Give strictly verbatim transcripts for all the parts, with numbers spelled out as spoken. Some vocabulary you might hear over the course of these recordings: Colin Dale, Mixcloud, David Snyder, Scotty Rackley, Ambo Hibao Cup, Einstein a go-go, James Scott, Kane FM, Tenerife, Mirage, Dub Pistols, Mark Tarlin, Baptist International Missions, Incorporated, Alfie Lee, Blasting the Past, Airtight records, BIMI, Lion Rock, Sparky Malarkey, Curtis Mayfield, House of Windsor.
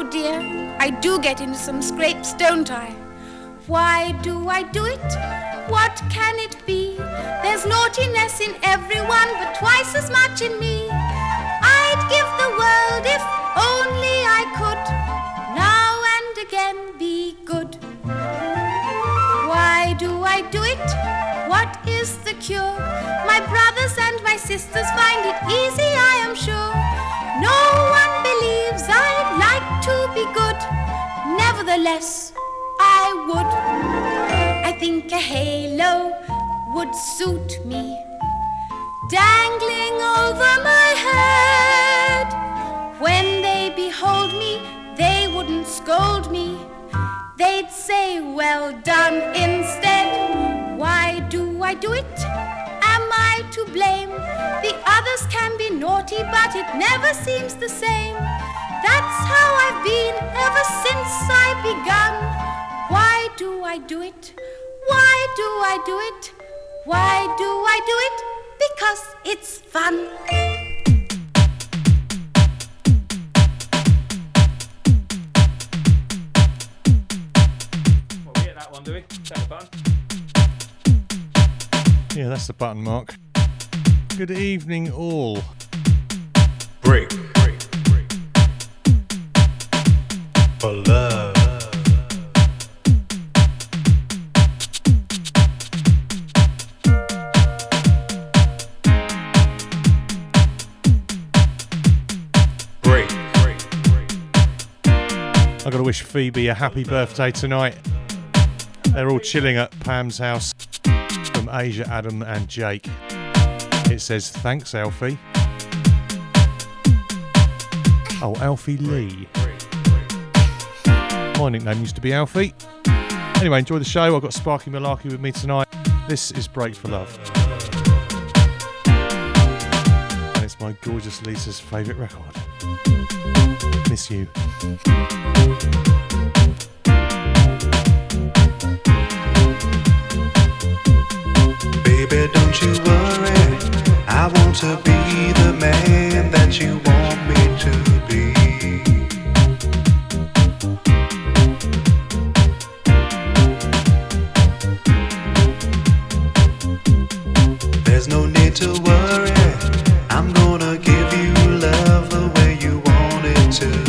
Oh dear, I do get into some scrapes, don't I? Why do I do it? What can it be? There's naughtiness in everyone, but twice as much in me. I'd give the world if only I could now and again be good. Why do I do it? What is the cure? My brothers and my sisters find it easy, I am sure. No one believes I'd like to be good. Nevertheless, I would. I think a halo would suit me, dangling over my head. When they behold me, they wouldn't scold me. They'd say, well done instead. Why do I do it? Am I to blame? The others can be naughty, but it never seems the same. That's how I've been ever since I begun. Why do I do it? Why do I do it? Why do I do it? Because it's fun. Well, we hit that one, do we? Is that the button? Yeah, that's the button, Mark. Good evening, all. Break. Break. Break. For love. I've got to wish Phoebe a happy birthday tonight. They're all chilling at Pam's house. From Asia, Adam and Jake. It says, thanks, Alfie. Oh, Alfie Lee. My nickname used to be Alfie. Anyway, enjoy the show. I've got Sparky Malarkey with me tonight. This is Break for Love. And it's my gorgeous Lisa's favourite record. Miss you. Baby, don't you worry, I want to be the man that you want me to be. There's no need to worry, I'm gonna give you love the way you want it to be.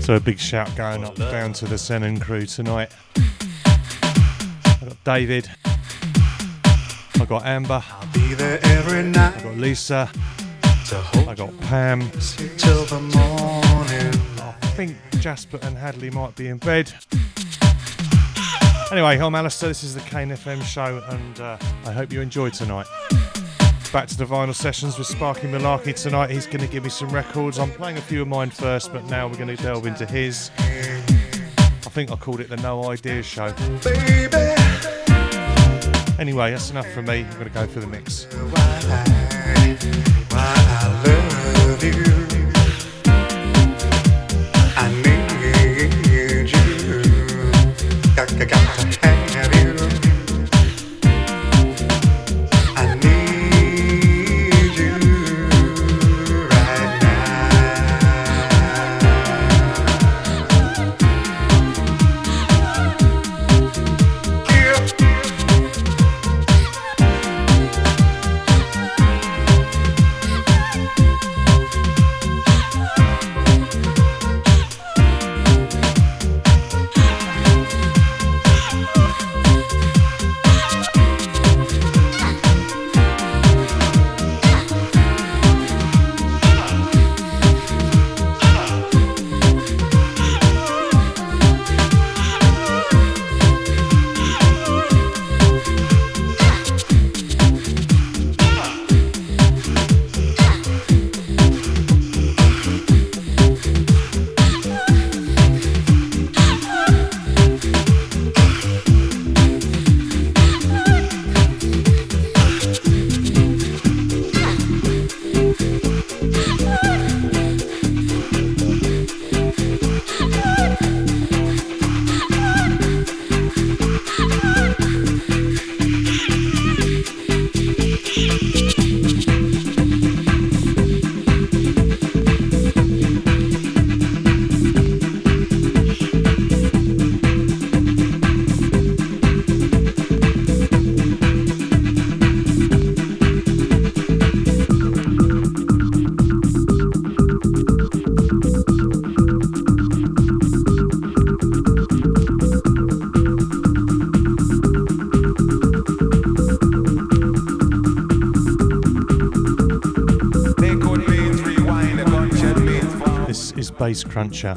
So a big shout going up down to the Senon crew tonight. I've got David, I've got Amber, I've got Lisa, I've got Pam, till the morning. I think Jasper and Hadley might be in bed. Anyway, I'm Alistair, this is the Kane F M show, and uh, I hope you enjoy tonight. Back to the vinyl sessions with Sparky Malarkey tonight. He's going to give me some records. I'm playing a few of mine first, but now we're going to delve into his. I think I called it the No Ideas show. Anyway, that's enough for me. I'm going to go for the mix. I need you. Bass Cruncher.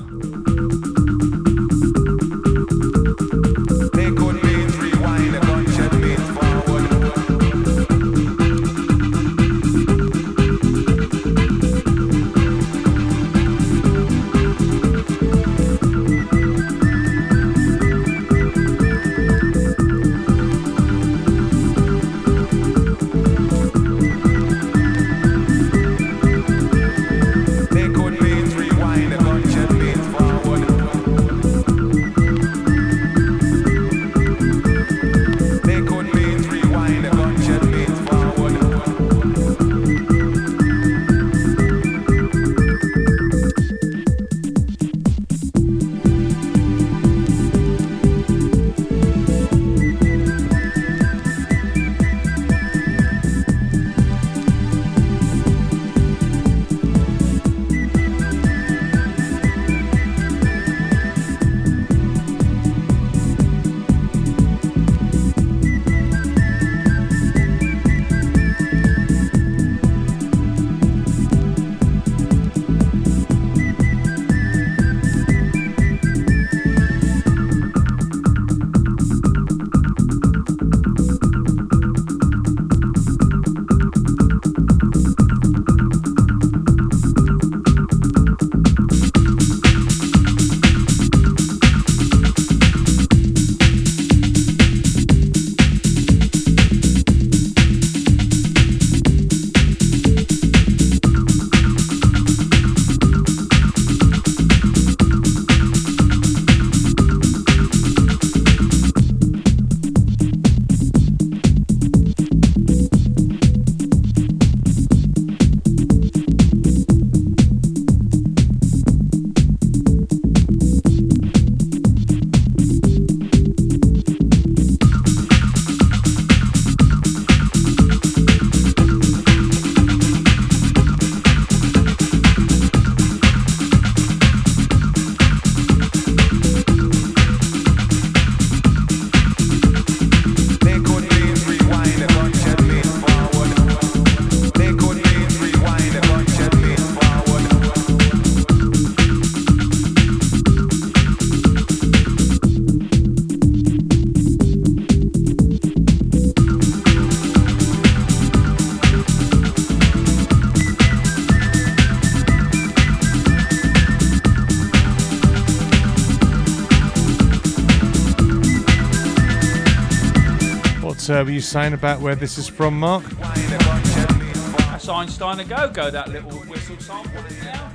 Uh, were you saying about where this is from, Mark? That's Einstein a go-go, that little whistle sample in there.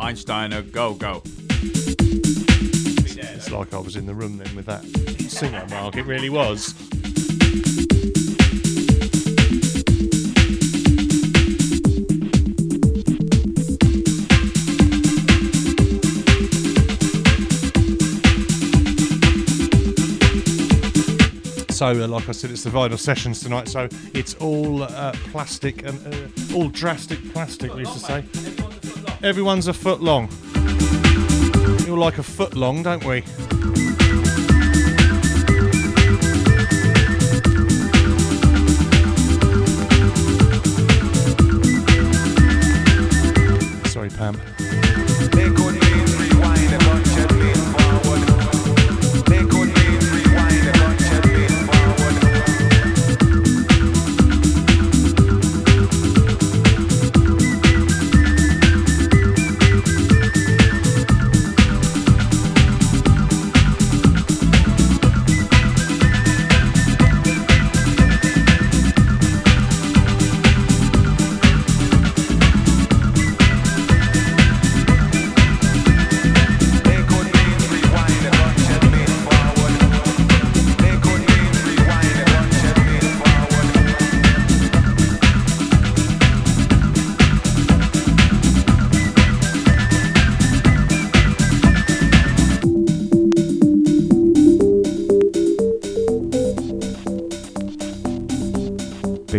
Einstein a go-go. It's like I was in the room then with that singer, Mark. It really was. So, uh, like I said, it's the vinyl sessions tonight, so it's all uh, plastic and uh, all drastic plastic, we used to say. Everyone's a foot long. We all like a foot long, don't we? Sorry, Pam.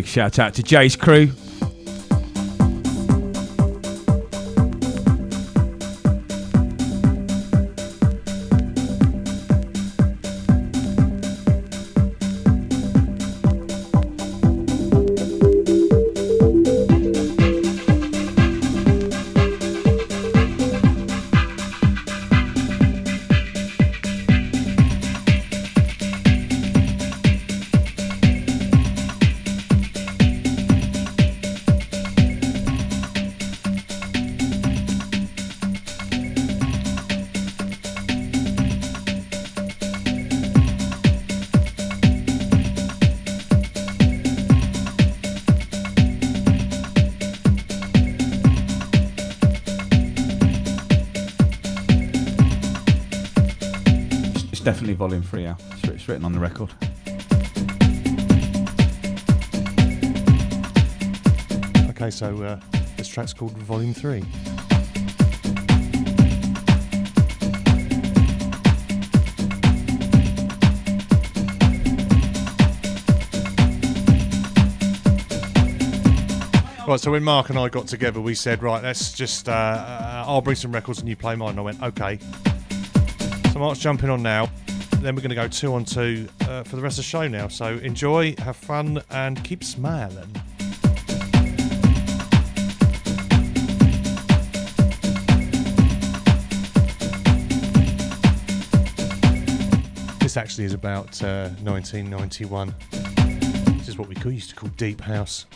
Shout out to Jay's crew. definitely volume three, yeah. It's written on the record. Okay, so uh, this track's called Volume three. Right, so when Mark and I got together, we said, right, let's just, uh, uh, I'll bring some records and you play mine. And I went, okay. So Mark's jumping on now. Then we're going to go two on two uh, for the rest of the show now. So enjoy, have fun, and keep smiling. This actually is about uh, nineteen ninety-one. This is what we used to call Deep House.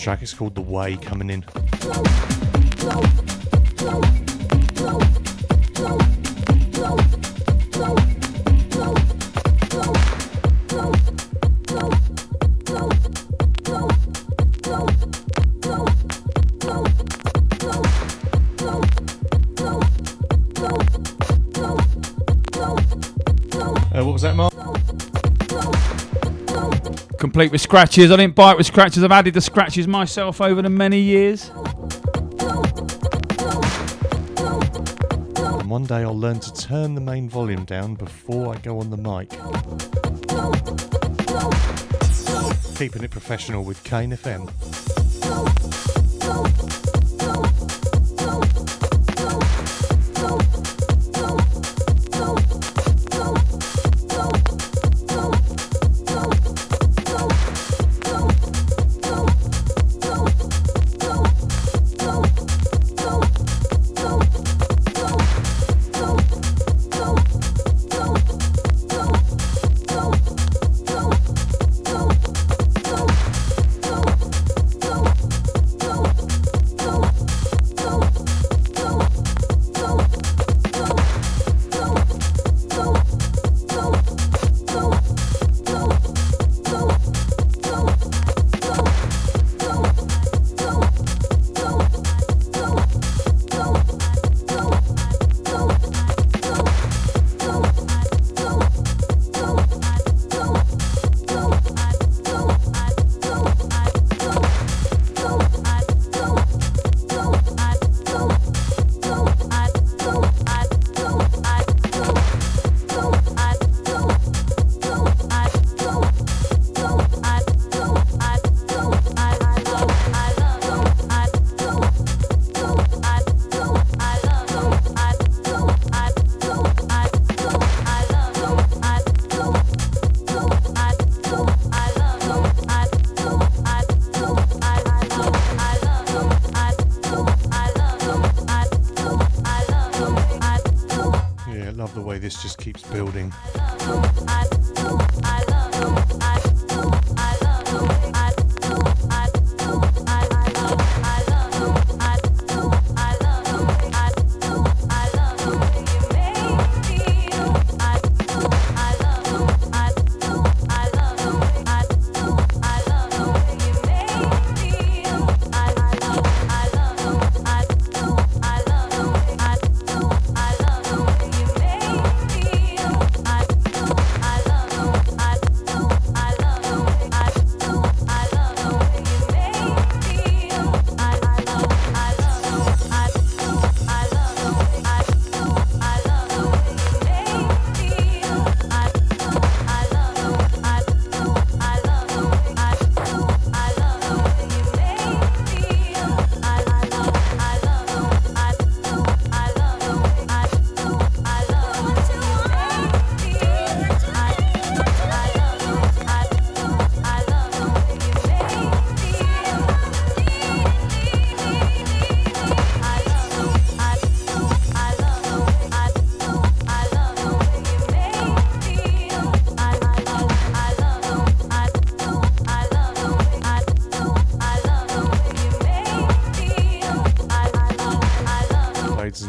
Track. It's called The Way Coming In. Uh, what was that, Mark? Complete with scratches. I didn't bite with scratches. I've added the scratches myself over the many years. And one day I'll learn to turn the main volume down before I go on the mic. Keeping it professional with Kane F M. way this just keeps building.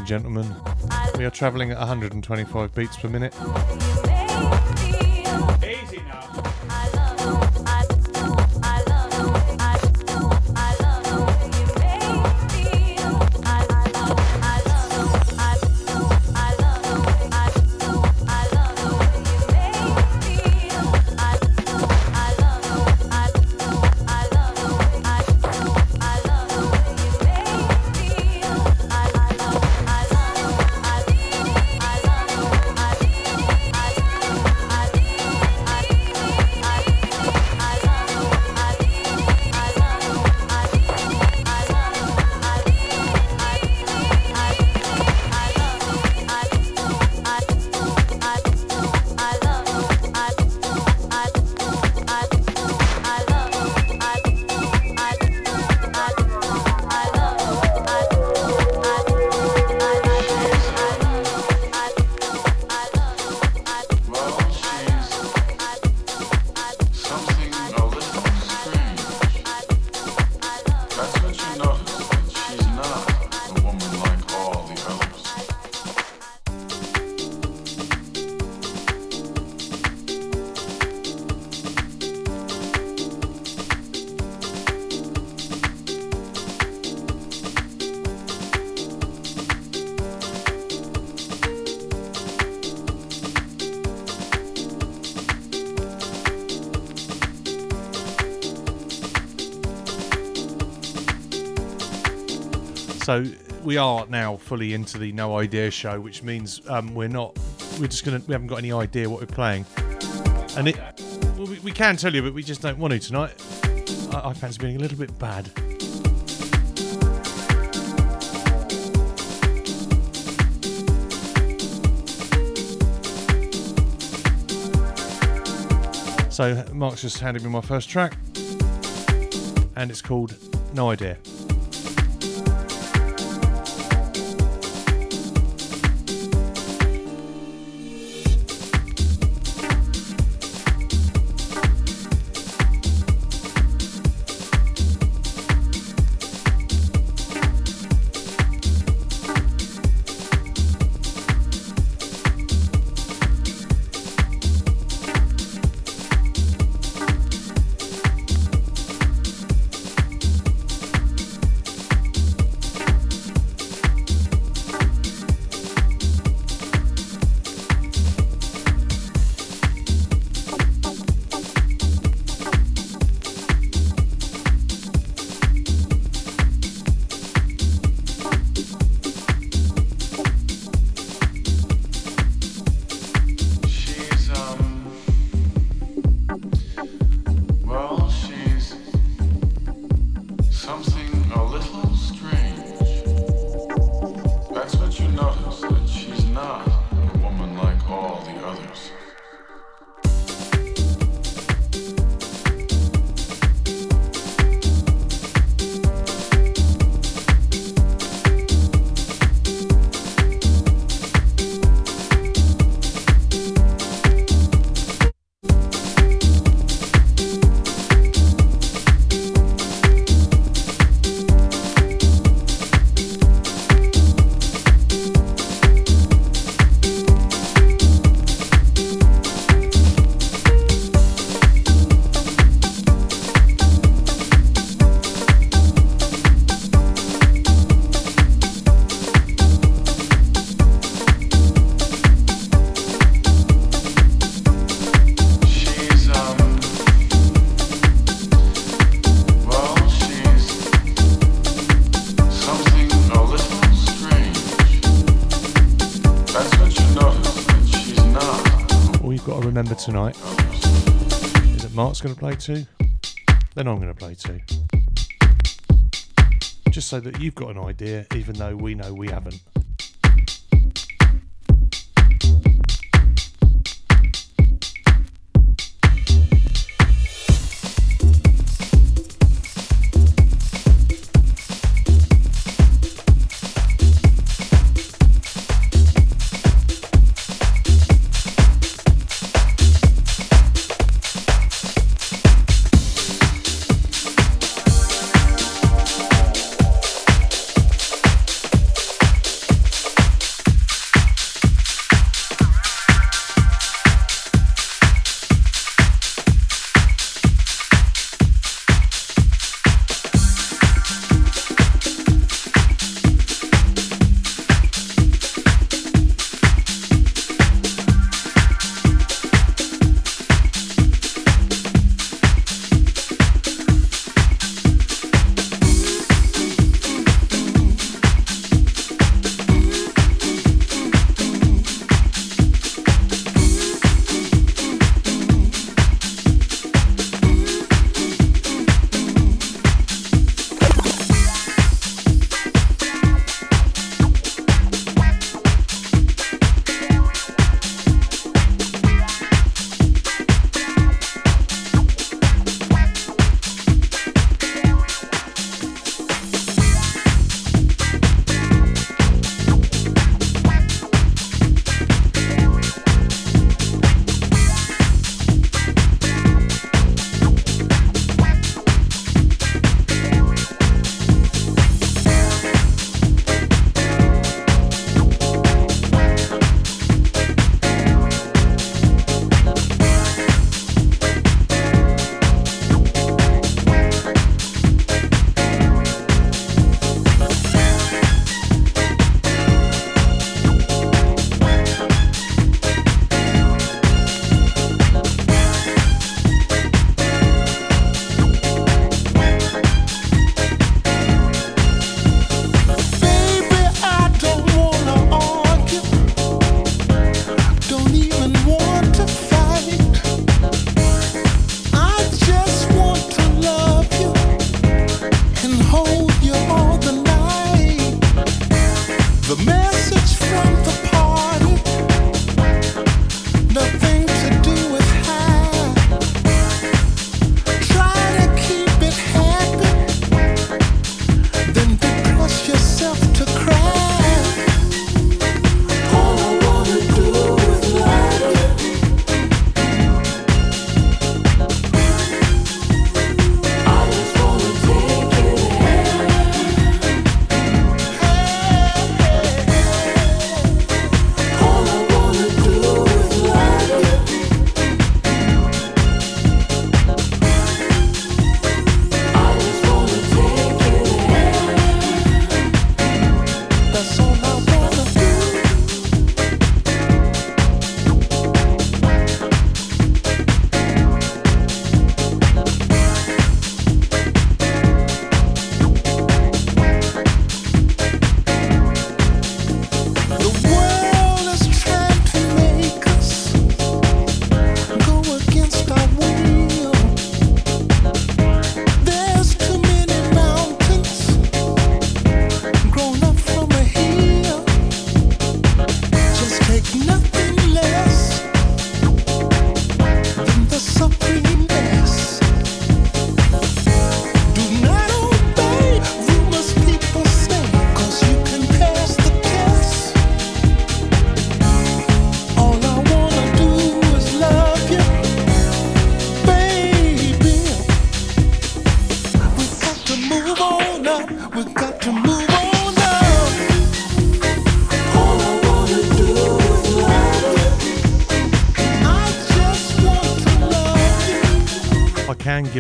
Gentlemen, we are travelling at one hundred twenty-five beats per minute. Easy So we are now fully into the No Idea show, which means um, we're not, we're just gonna, we haven't got any idea what we're playing. And it, well, we, we can tell you, but we just don't want to tonight. I, I fancy being a little bit bad. So Mark's just handed me my first track, and it's called No Idea. remember tonight is that Mark's going to play two, then I'm going to play two. Just so that you've got an idea, even though we know we haven't.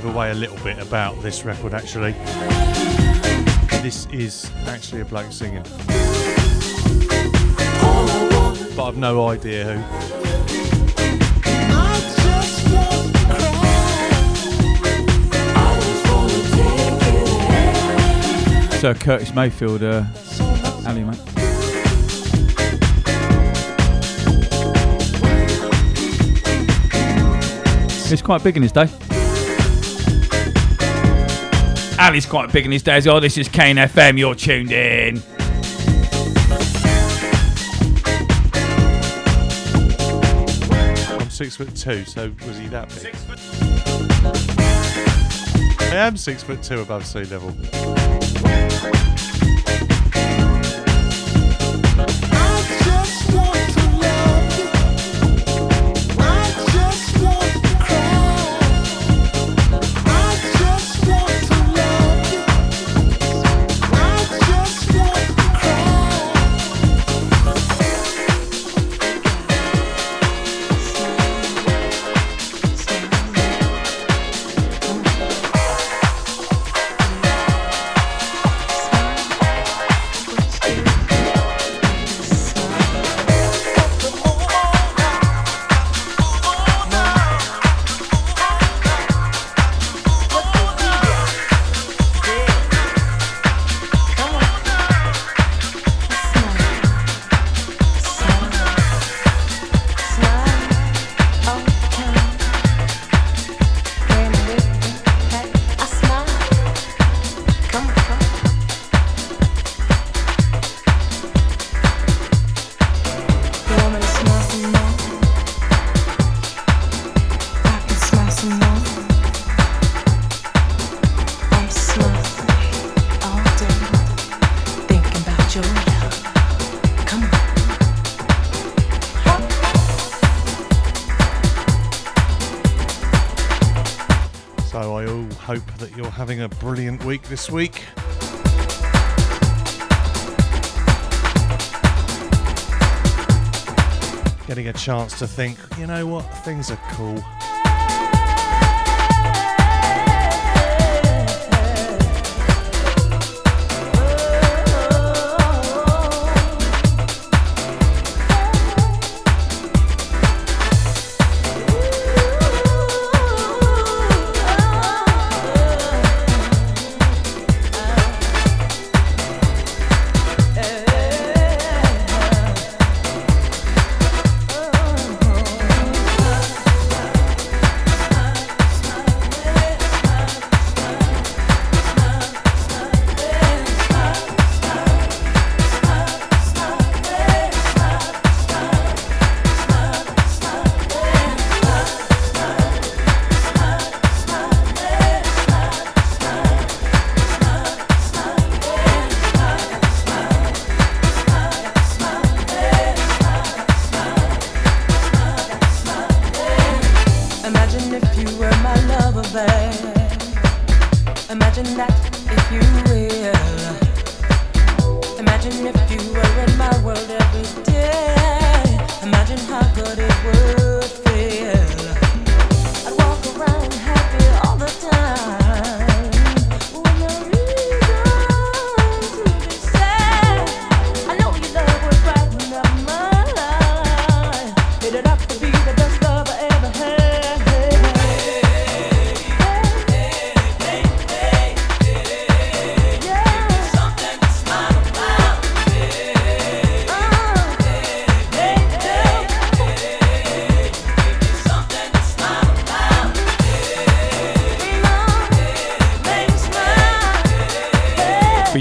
Away a little bit about this record. Actually, this is actually a bloke singing, but I've no idea who. So Curtis Mayfield, uh, alley mate. Yes. He was quite big in his day. Ali's quite big in his days. Oh, this is Kane F M, you're tuned in. I'm six foot two, so was he that big? Six foot I am six foot two above sea level. Having a brilliant week this week. Getting a chance to think, you know what, things are cool.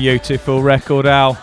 Beautiful record, Al.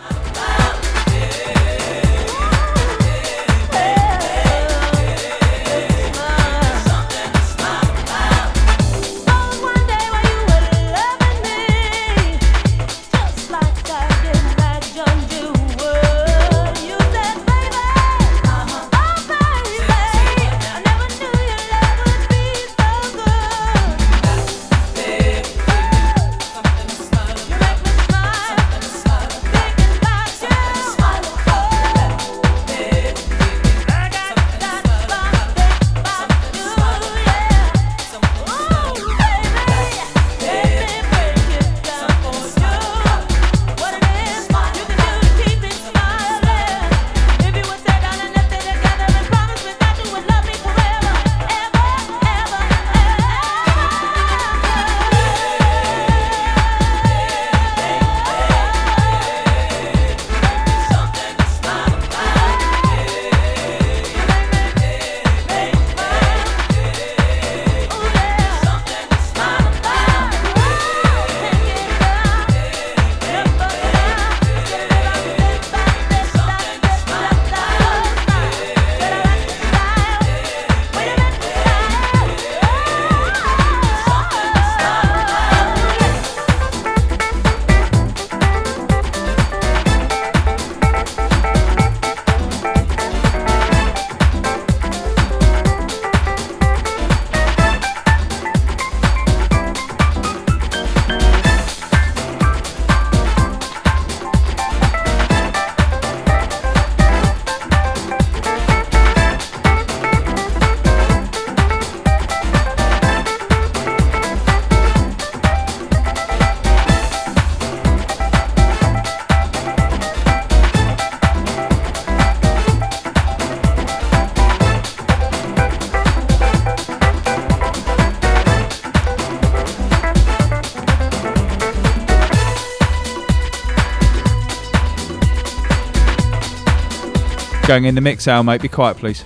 Going in the mix, Al, mate. Be quiet, please.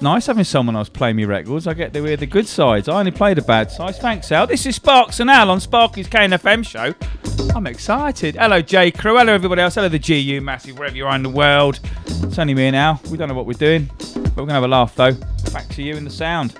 Nice having someone else play me records. I get to hear the good sides. I only play the bad sides. Thanks, Al. This is Sparks and Al on Sparky's Kane F M show. I'm excited. Hello, J Crew. Hello, everybody else. Hello, the G U Massive, wherever you are in the world. It's only me and Al. We don't know what we're doing, but we're going to have a laugh, though. Back to you in the sound.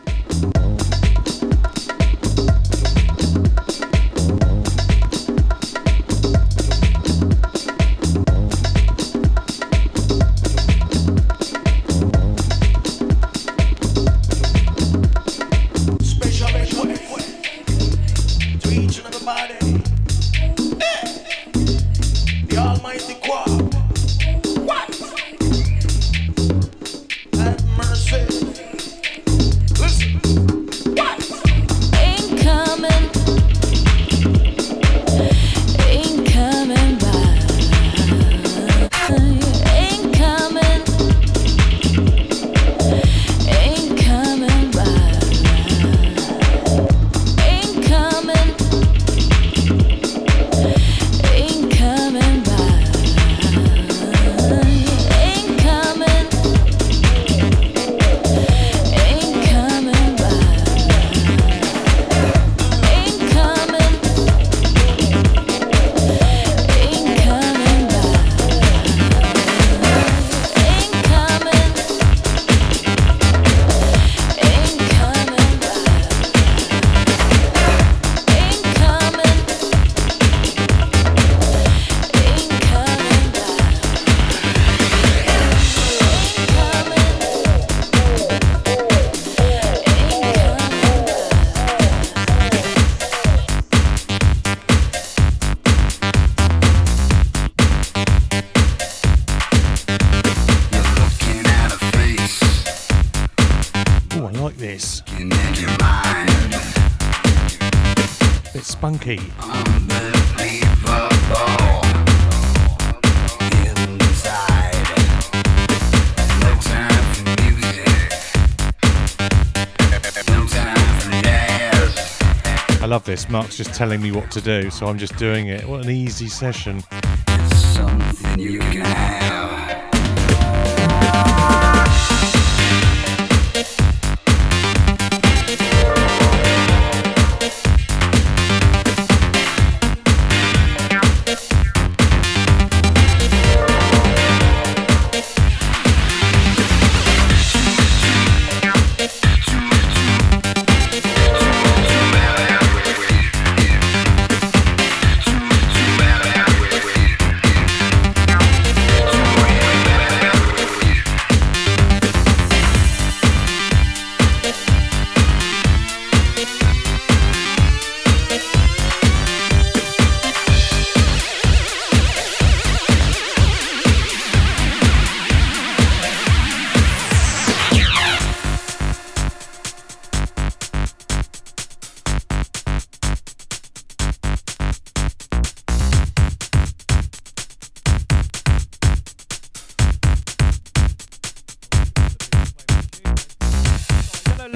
This Mark's just telling me what to do, so I'm just doing it. What an easy session. It's something you can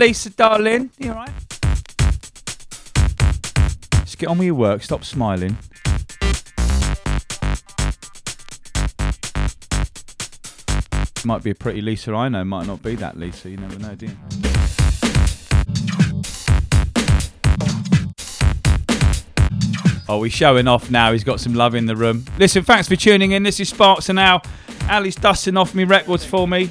Lisa, darling. You all right? Just get on with your work. Stop smiling. Might be a pretty Lisa I know. Might not be that Lisa. You never know, do you? Oh, he's showing off now. He's got some love in the room. Listen, thanks for tuning in. This is Sparks and Al. Ali's dusting off me records for me.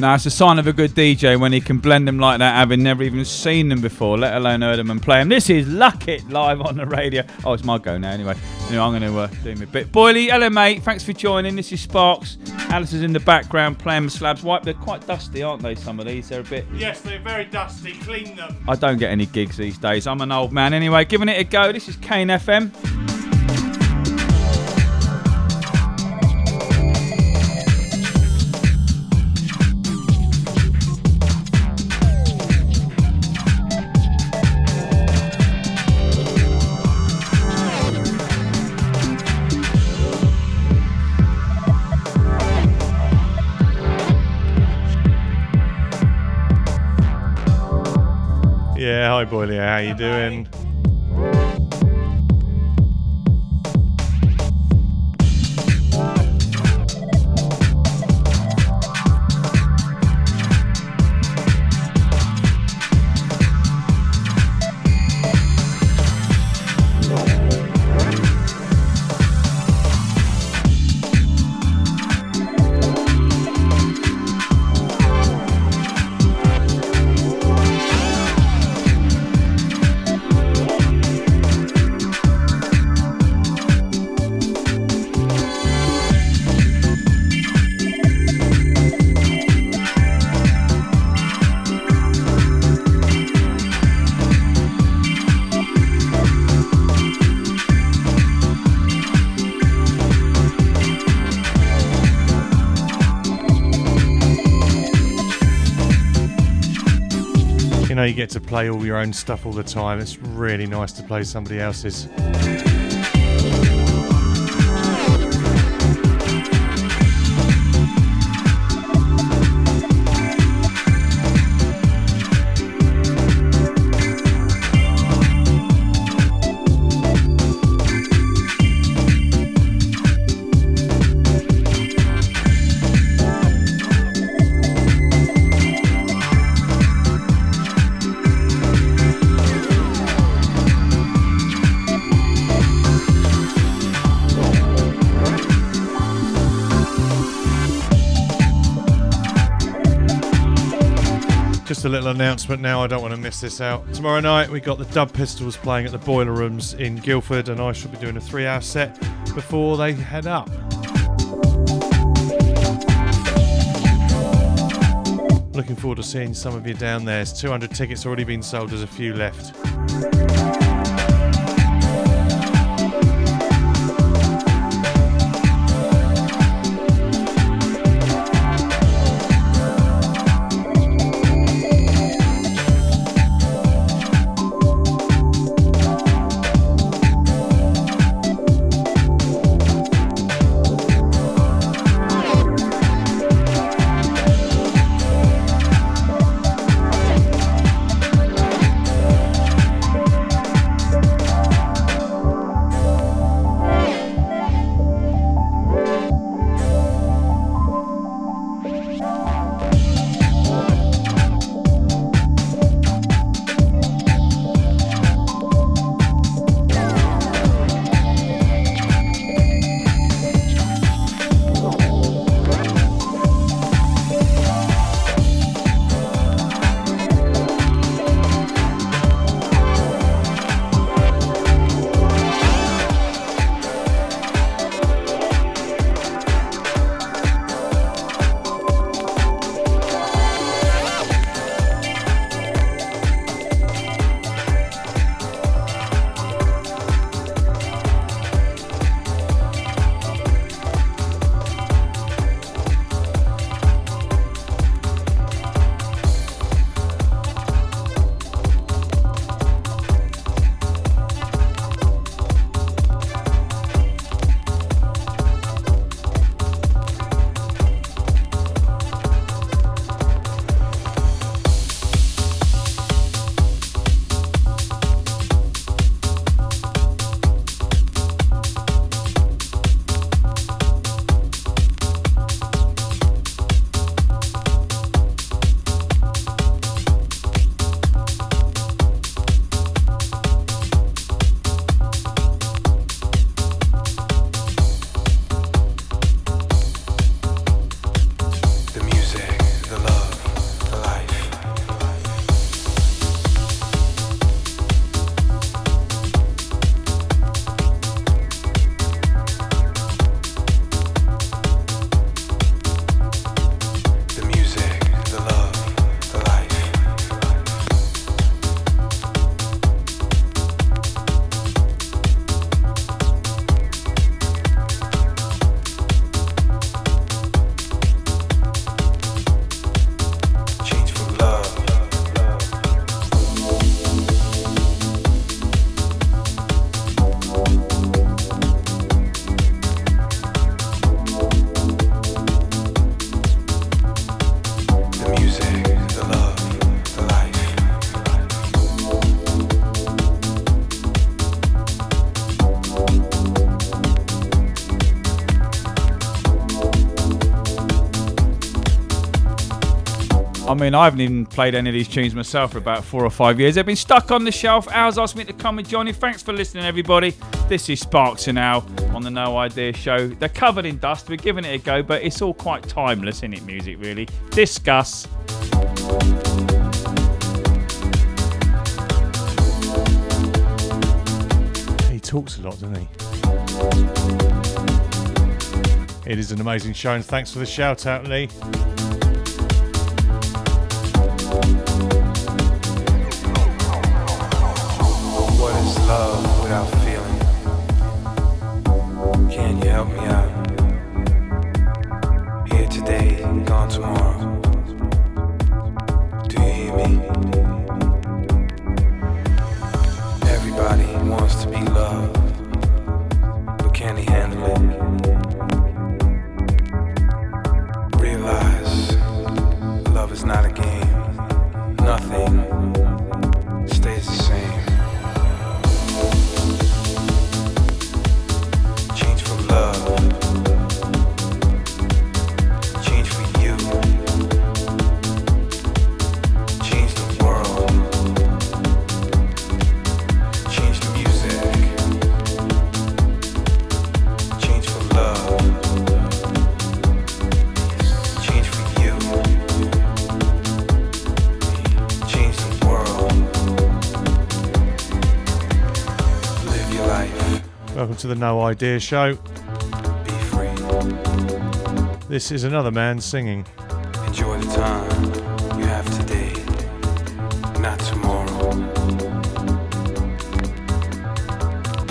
Now, it's a sign of a good D J when he can blend them like that, having never even seen them before, let alone heard them and play them. This is Luck It live on the radio. Oh, it's my go now, anyway. Anyway, I'm going to uh, do my bit. Boily, hello, mate. Thanks for joining. This is Sparks. Alice is in the background playing the slabs. Wipe. They're quite dusty, aren't they, some of these? They're a bit... Yes, they're very dusty. Clean them. I don't get any gigs these days. I'm an old man. Anyway, giving it a go. This is Kane F M. Yeah, hi Boily, how you doing? know you get to play all your own stuff all the time, it's really nice to play somebody else's. A little announcement now, I don't want to miss this out. Tomorrow night we got the Dub Pistols playing at the Boiler Rooms in Guildford, and I shall be doing a three hour set before they head up. Looking forward to seeing some of you down there. There's two hundred tickets already been sold, there's a few left. I mean, I haven't even played any of these tunes myself for about four or five years. They've been stuck on the shelf. Al's asked me to come and join you. Thanks for listening, everybody. This is Sparks and Al on the No Idea Show. They're covered in dust. We're giving it a go, but it's all quite timeless, isn't it, music, really? Discuss. He talks a lot, doesn't he? It is an amazing show, and thanks for the shout-out, Lee. Love without feeling. Can you help me out? Here today, gone tomorrow. Do you hear me? wants to be loved, but can he handle it? Realize love is not a game. Nothing stays the same. To the No Idea Show. Be free. This is another man singing. Enjoy the time you have today, not tomorrow.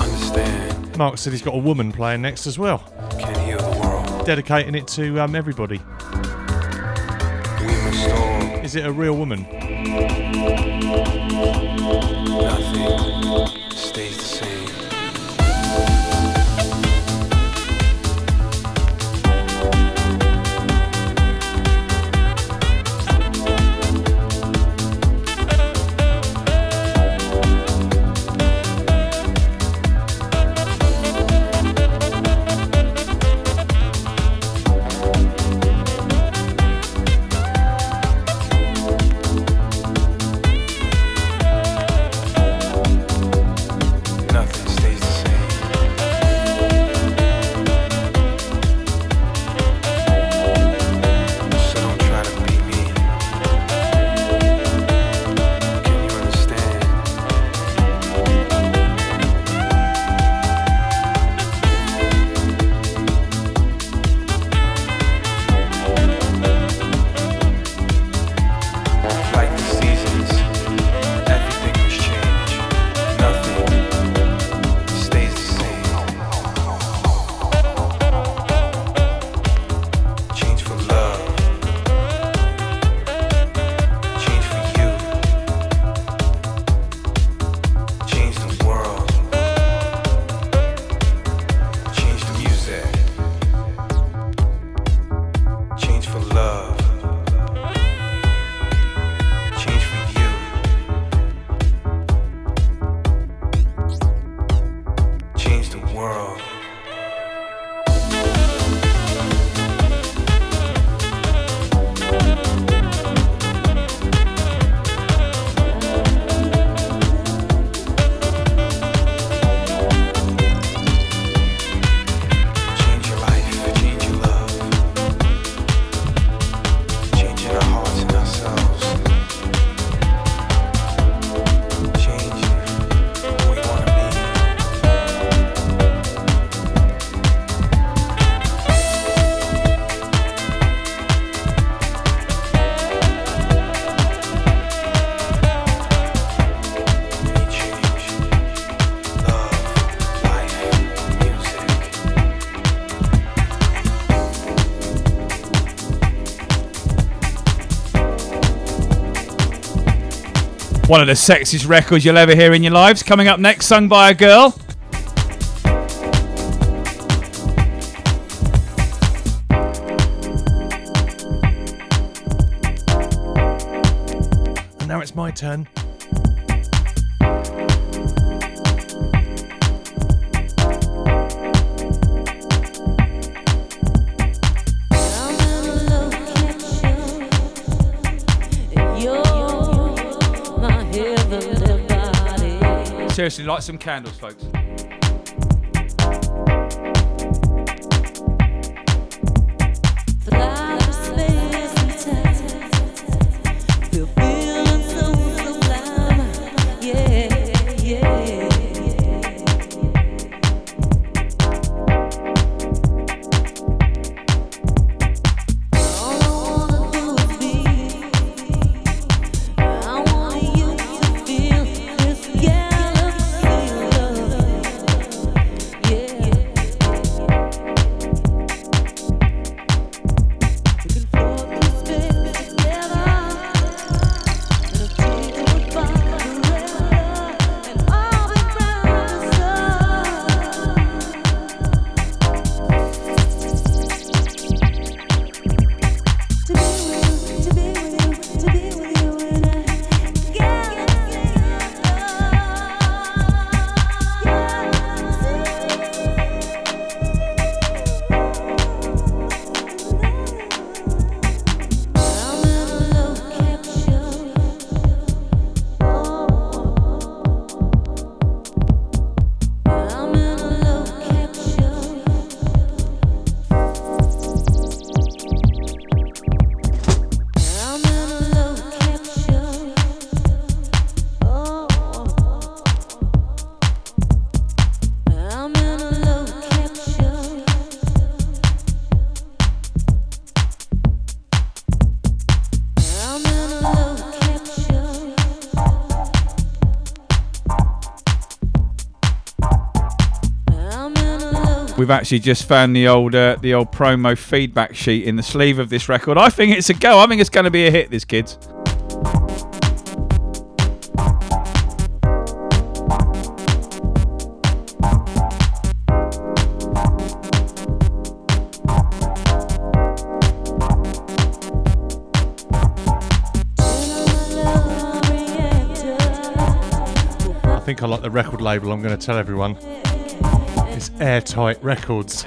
Understand. Mark said he's got a woman playing next as well. Can heal the world. Dedicating it to um, everybody. We must all. Is it a real woman? Nothing stays the same. One of the sexiest records you'll ever hear in your lives. Coming up next, sung by a girl. And now it's my turn. Seriously, light some candles, folks. We've actually just found the old uh, the old promo feedback sheet in the sleeve of this record. I think it's a go. I think it's going to be a hit, this, kids. I think I like the record label. I'm going to tell everyone. It's Airtight Records.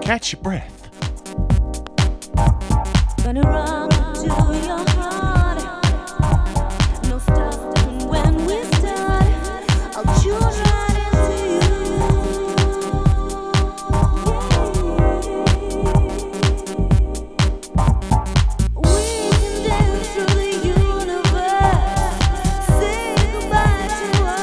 Catch your breath. Gonna run to your heart. No stopping when we start. I'll choose right into you. Yeah. We can dance through the universe. Say goodbye to us.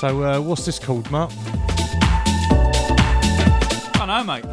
So uh, what's this called, Mark? I know, mate.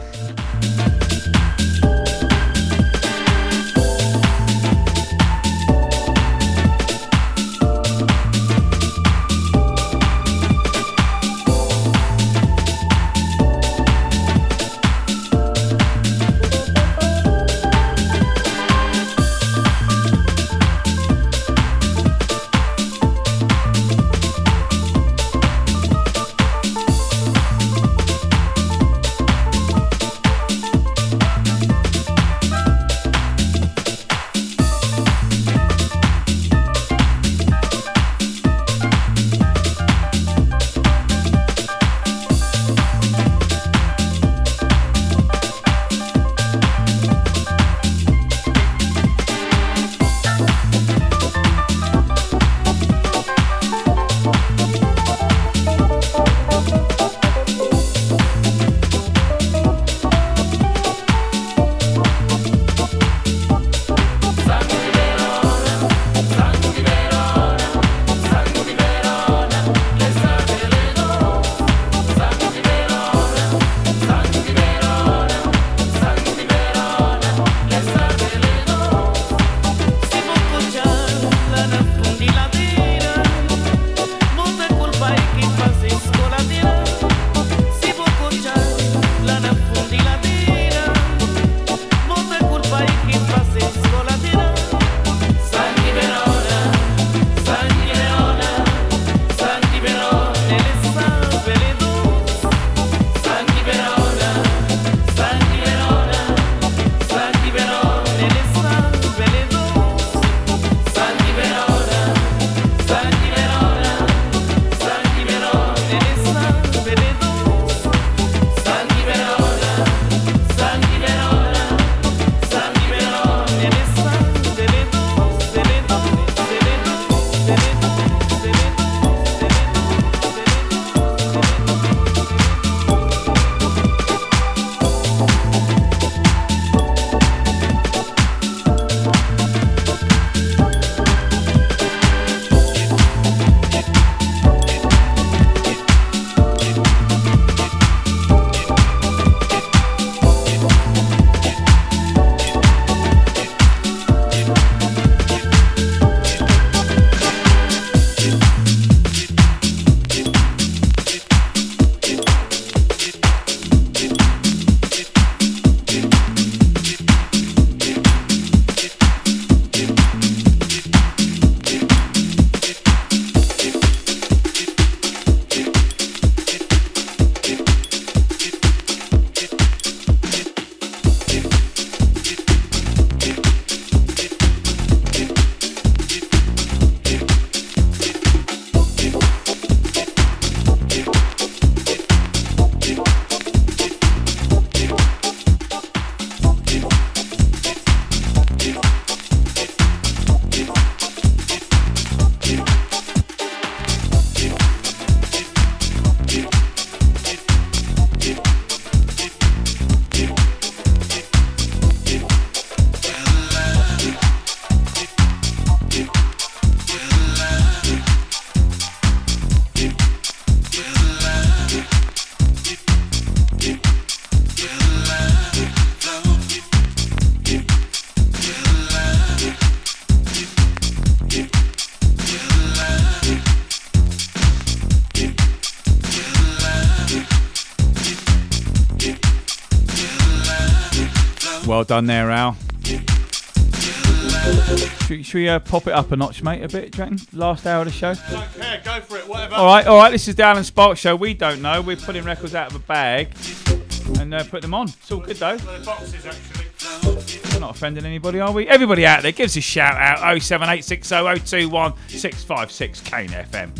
well done there, Al. Should, should we uh, pop it up a notch, mate, a bit, do you reckon? Last hour of the show? I don't care, go for it, whatever. All right, all right, this is the Alan Sparks Show. We don't know. We're pulling records out of a bag and uh, putting them on. It's all good, though. Well, the boxes, actually. We're not offending anybody, are we? Everybody out there, give us a shout out. oh seven eight six oh oh two one six five six Kane F M.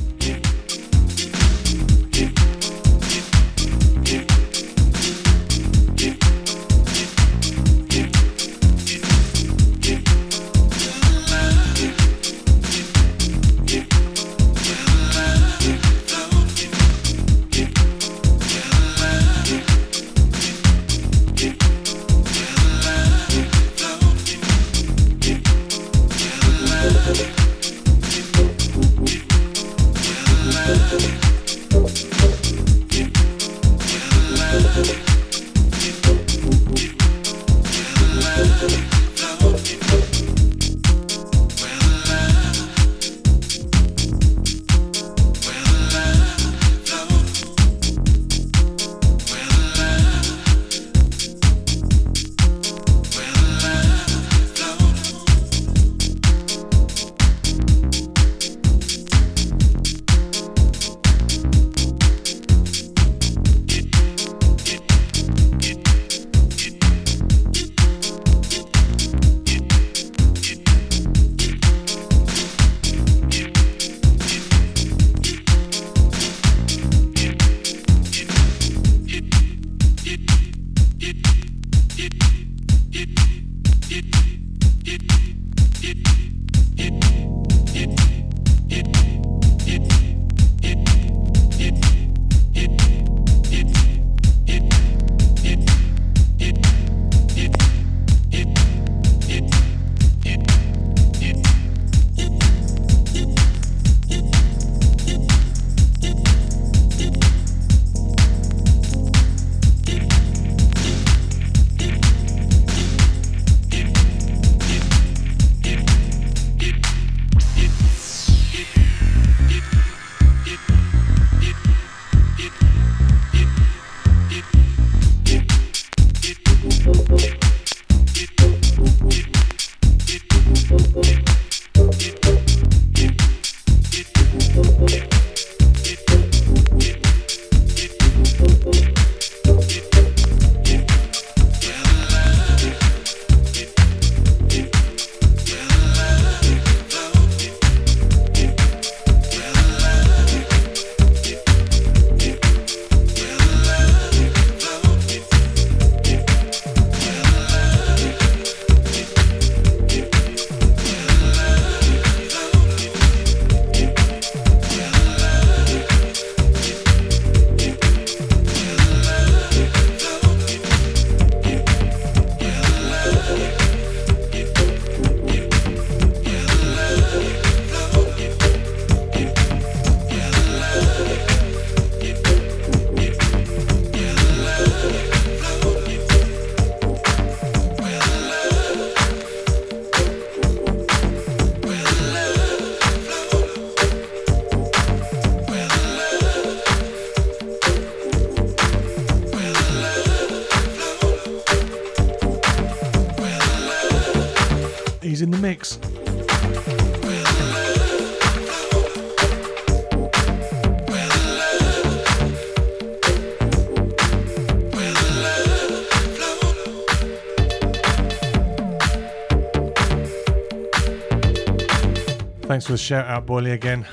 Thanks for the shout out, Boily, again.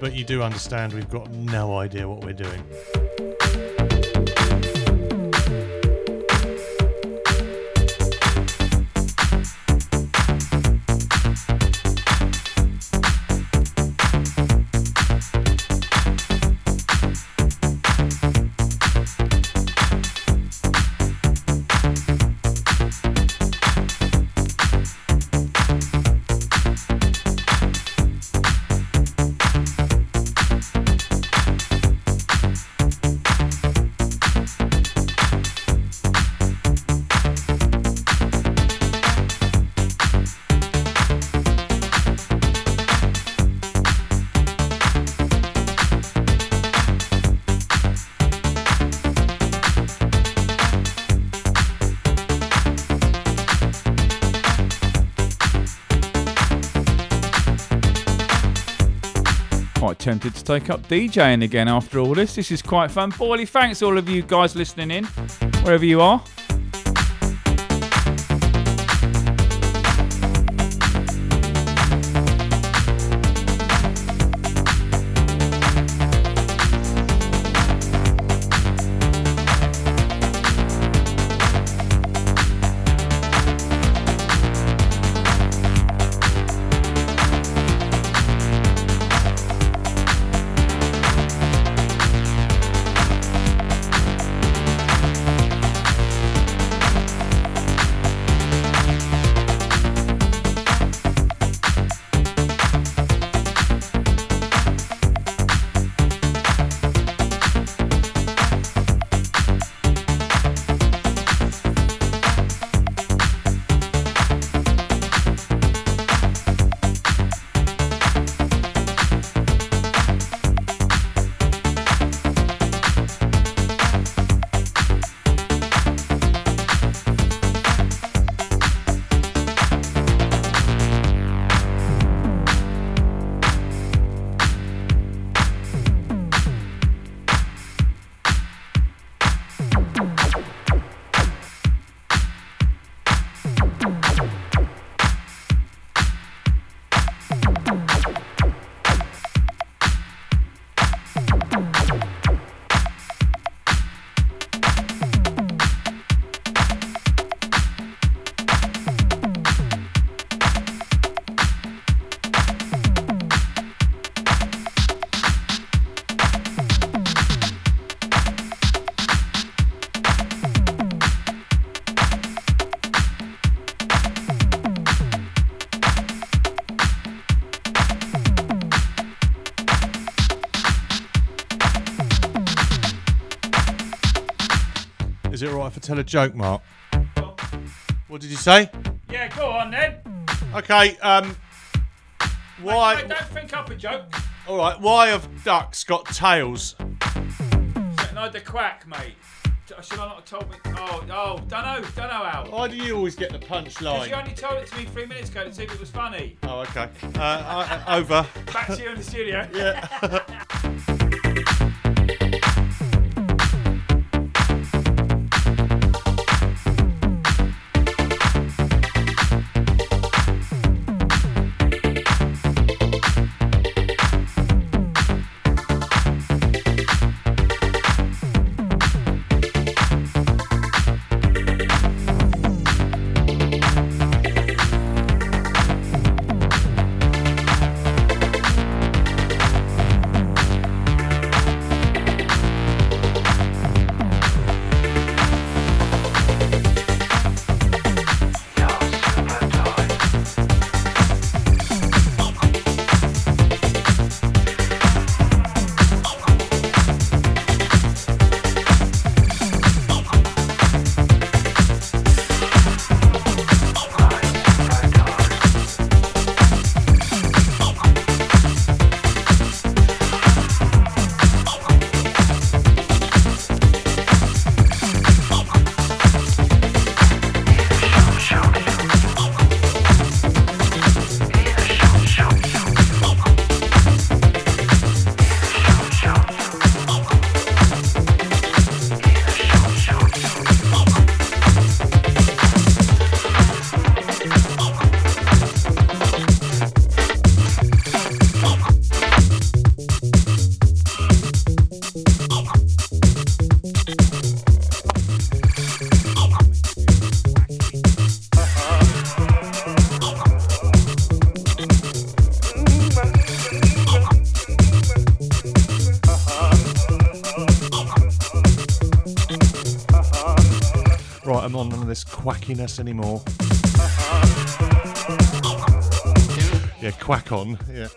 But you do understand we've got no idea what we're doing. Quite tempted to take up DJing again after all this. This is quite fun. Boily, thanks all of you guys listening in, wherever you are. Is it alright if I tell a joke, Mark? Oh. What did you say? Yeah, go on then. Okay, um... Why... Wait, wait, don't think up a joke. Alright, why have ducks got tails? No, the quack, mate. Should I not have told me... Oh, oh, don't know, don't know, Al. Why do you always get the punchline? Because you only told it to me three minutes ago to see if it was funny. Oh, okay. Uh, I, I, over. Back to you in the studio. Yeah. Quackiness anymore. Yeah, quack on. Yeah.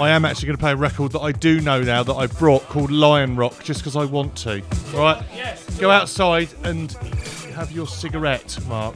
I am actually going to play a record that I do know now that I brought called Lion Rock just because I want to. Right? Yes. Go outside and have your cigarette, Mark.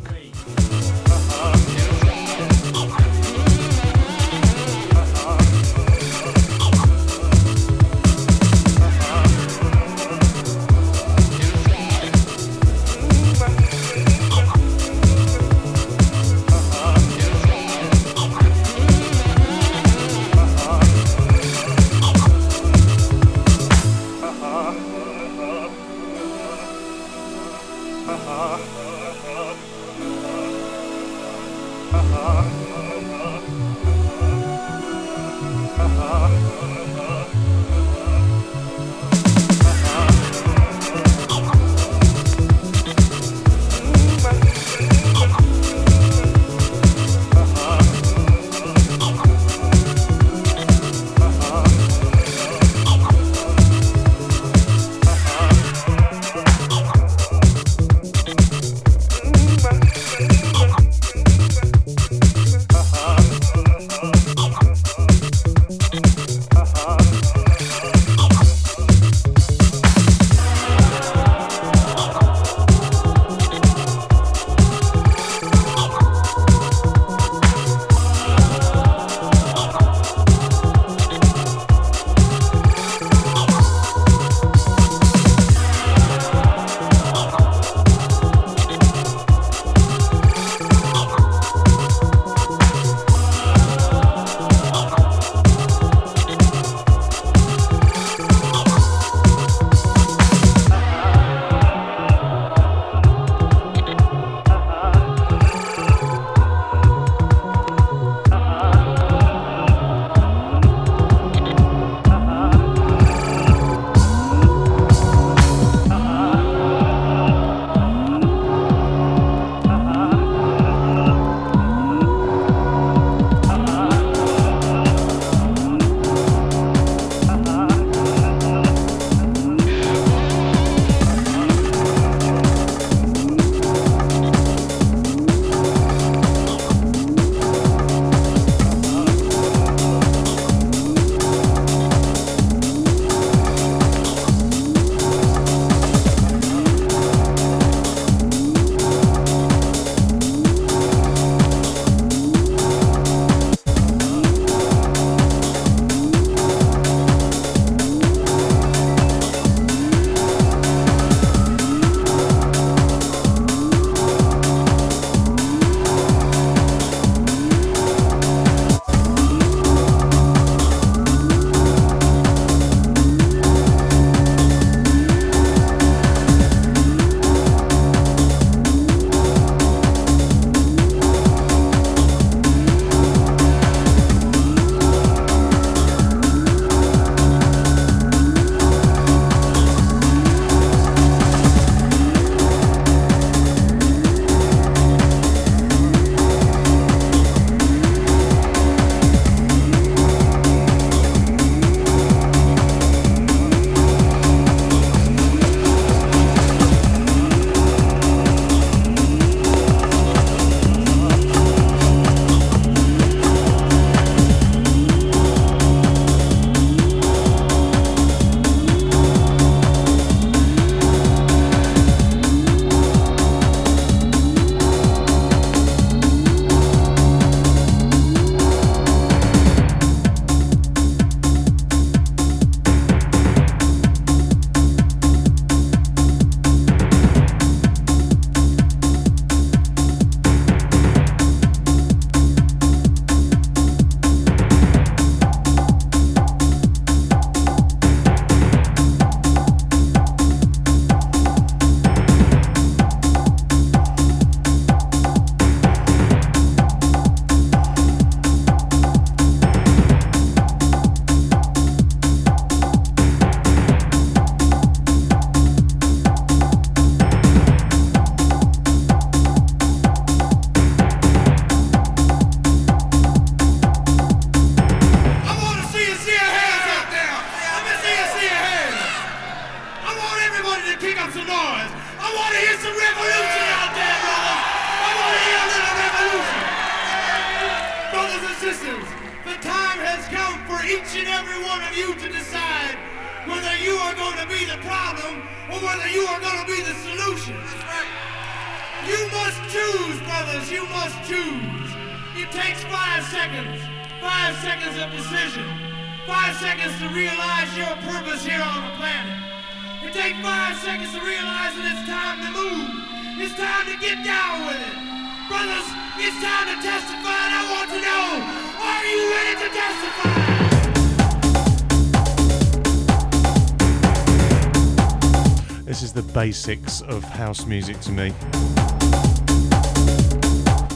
This is the basics of house music to me.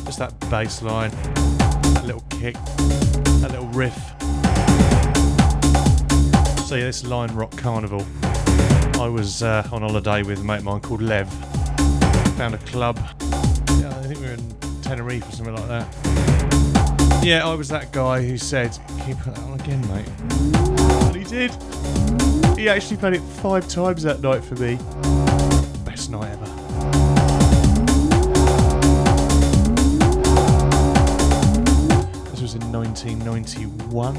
Just that bass line, that little kick, that little riff. So yeah, this Lion Rock Carnival. I was uh, on holiday with a mate of mine called Lev. Found a club. Yeah, I think we were in Tenerife or something like that. Yeah, I was that guy who said, "Can you put that on again, mate?" And he did. He actually played it five times that night for me. Best night ever. This was in nineteen ninety-one.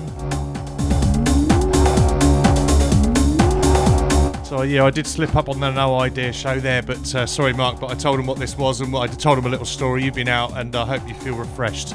So yeah, I did slip up on the No Idea show there, but uh, sorry Mark, but I told him what this was and I told him a little story. You've been out and I hope you feel refreshed.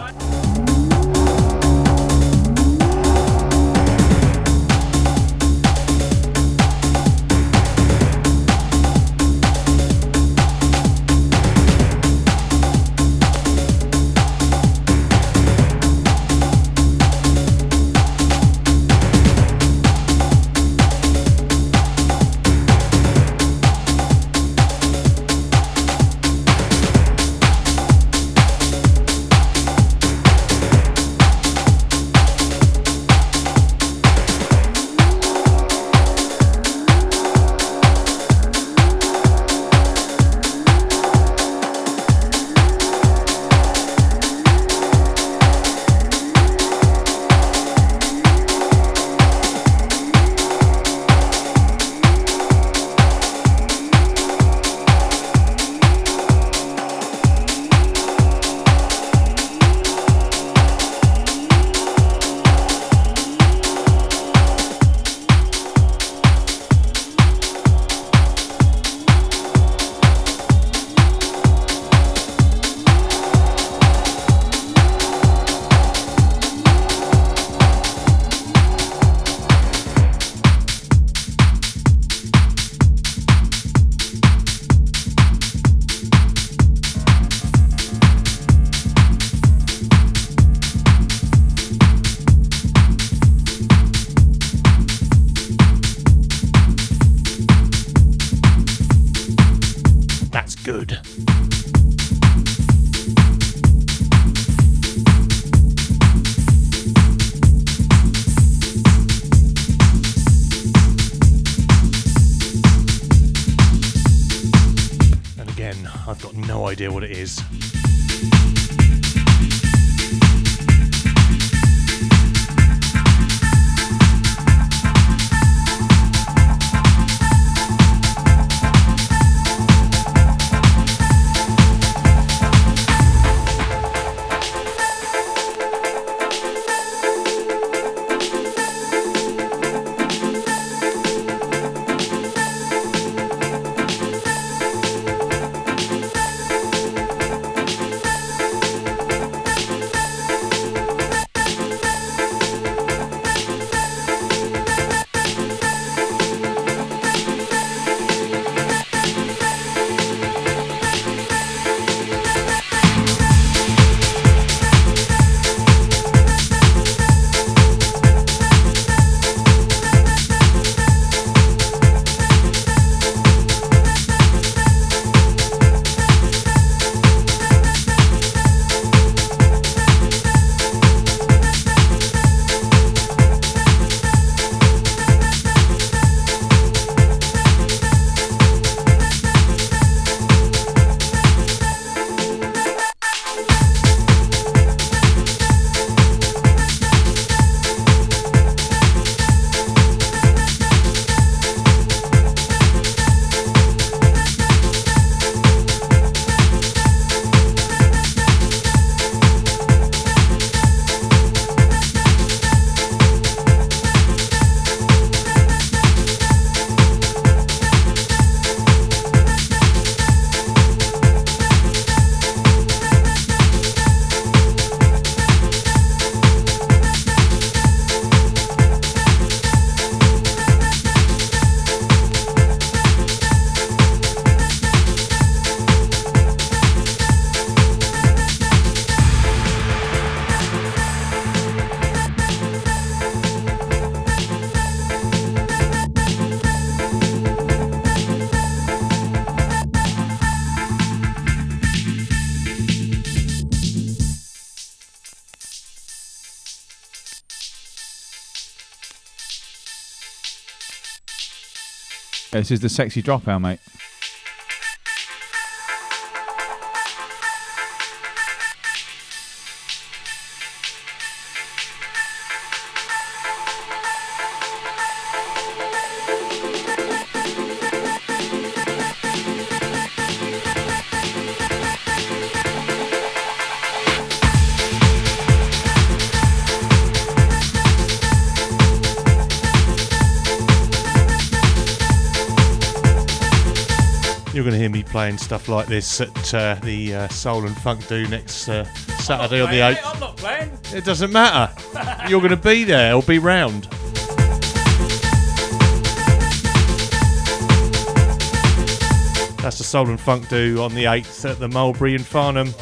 Idea what it is. Yeah, this is the sexy drop out, mate. Playing stuff like this at uh, the uh, Soul and Funk Do next uh, Saturday on the eighth. I'm not playing. It doesn't matter. You're going to be there or be round. That's the Soul and Funk Do on the eighth at the Mulberry in Farnham.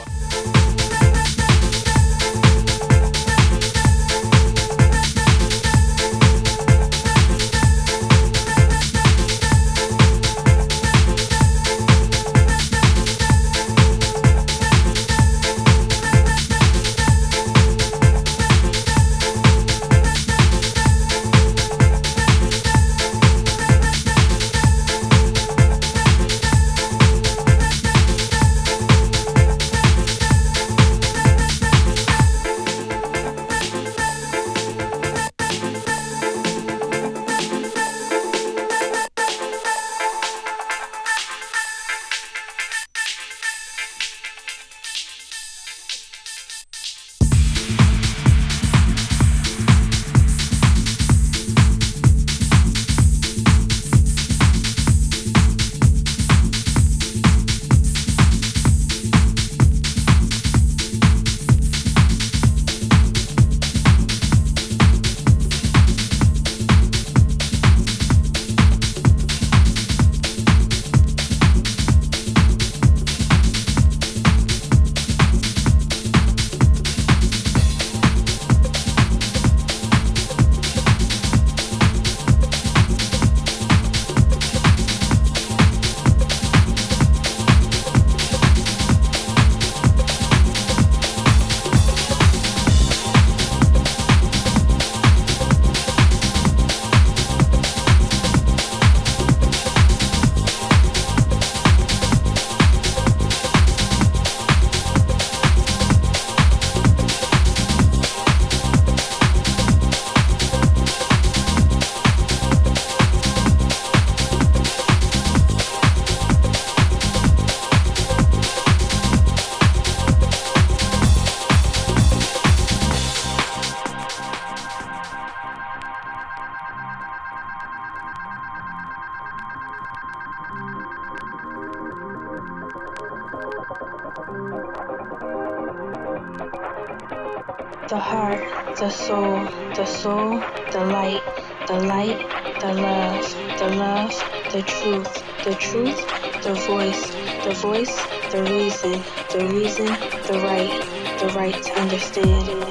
The heart, the soul, the soul, the light, the light, the love, the love, the truth, the truth, the voice, the voice, the reason, the reason, the right, the right to understand.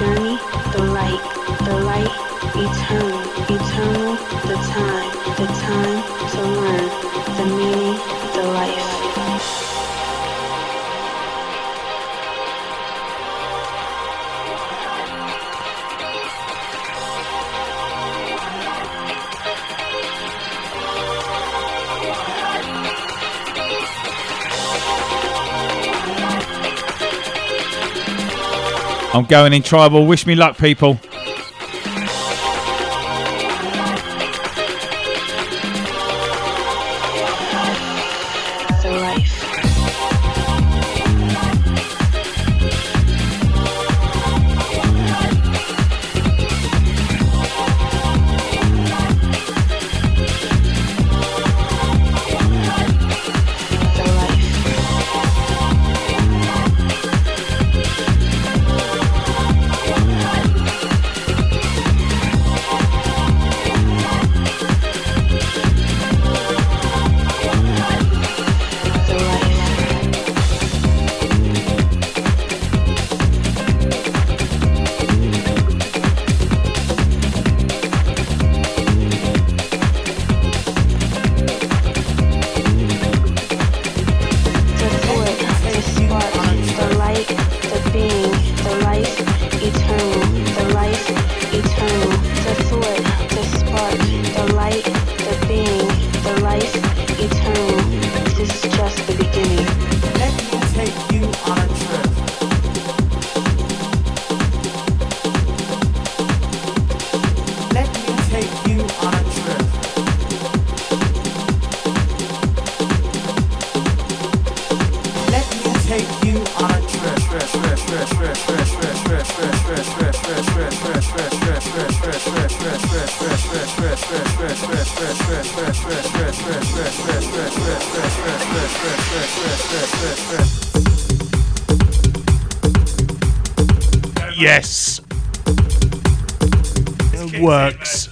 journey, the light, the light, eternal, eternal, the time, the time to learn, the meaning, the life. I'm going in tribal. Wish me luck, people. Yes, it works.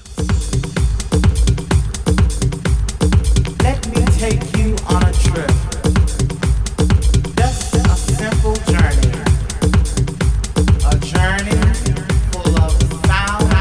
Let me take you on a trip. Just a simple journey. A journey full of sound.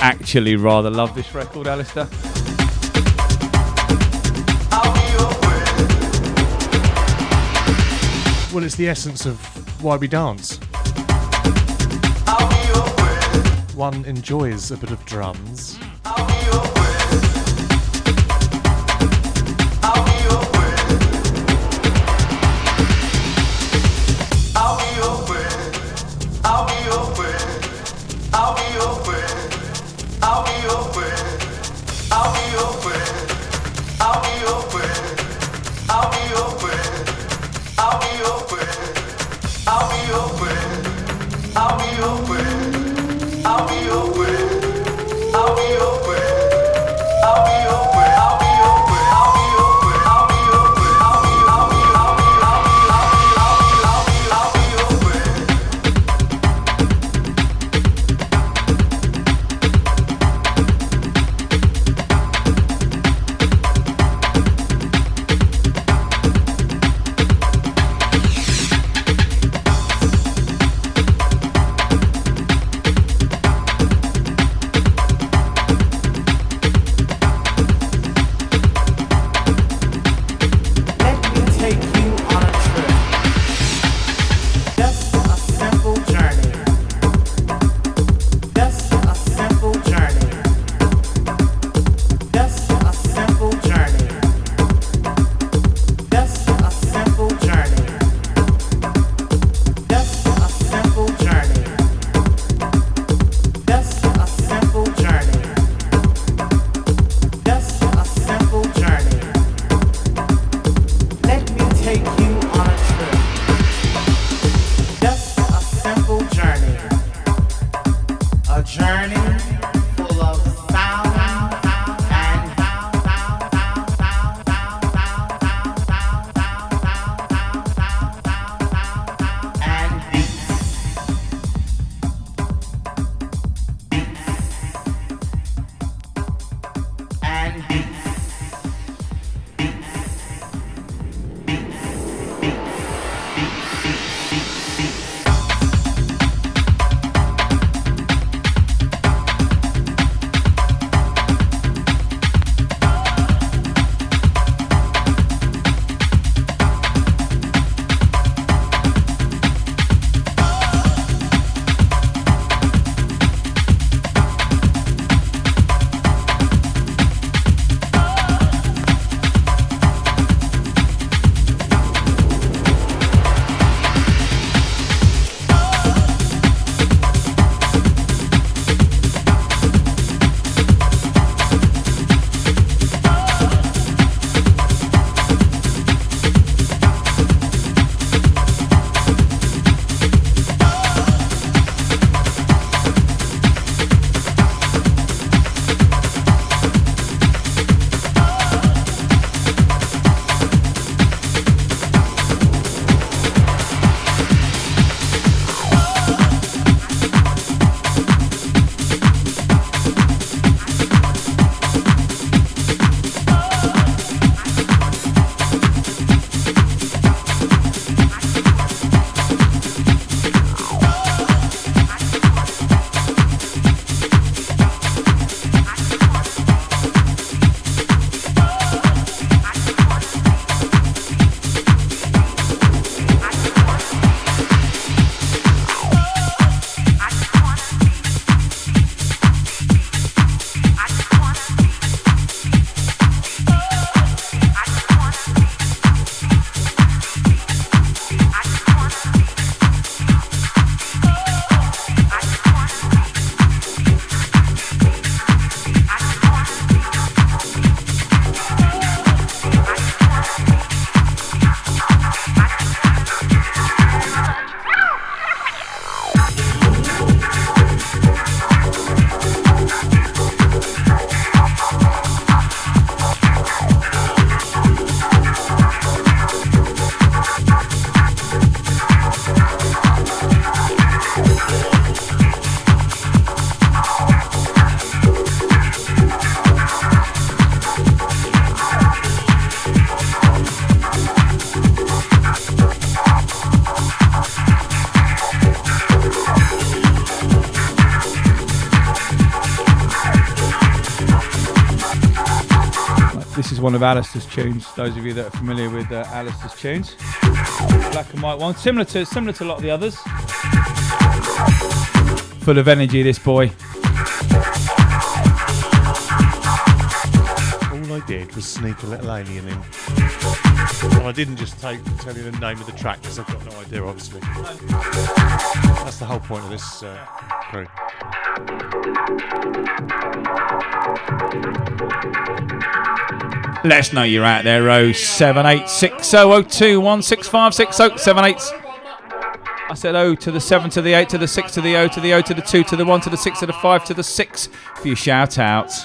Actually, rather love this record, Alistair. Well, it's the essence of why we dance. One enjoys a bit of drums. I'll be your friend. I'll be your friend. I'll be your friend. One of Alistair's tunes. Those of you that are familiar with uh, Alistair's tunes, black and white one, similar to similar to a lot of the others. Full of energy, this boy. All I did was sneak a little alien in, and I didn't just take tell you the name of the track because I've got no idea, obviously. That's the whole point of this uh, crew. Let us know you're out there, oh seven eight six oh oh two one six five six oh seven eight. I said oh to the seven to the eight to the six to the oh to the oh to the two to the one to the six to the five to the six for your shout outs.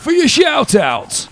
For your shout outs.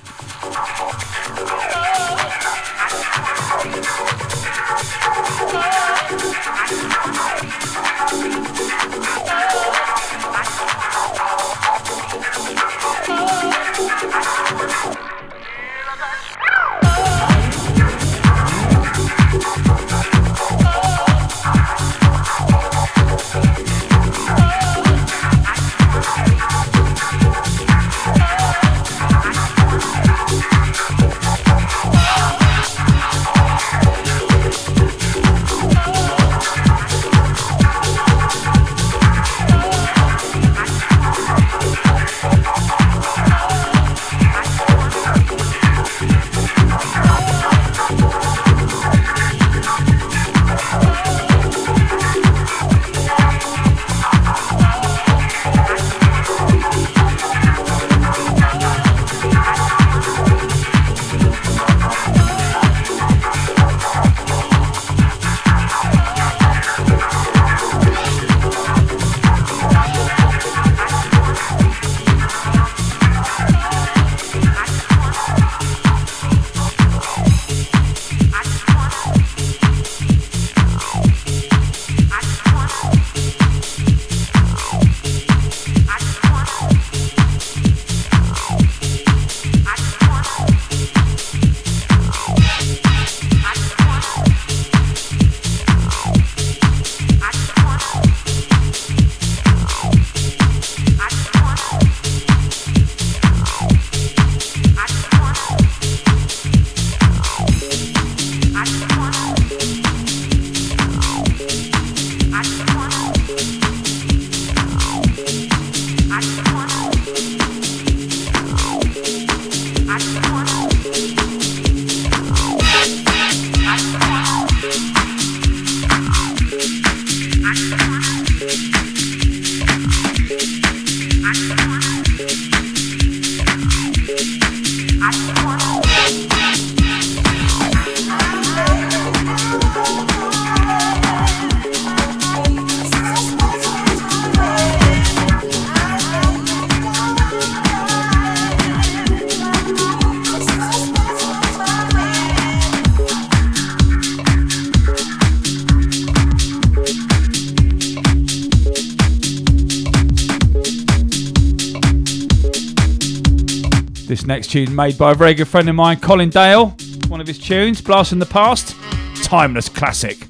This next tune made by a very good friend of mine, Colin Dale. One of his tunes, Blasting the Past. Timeless classic.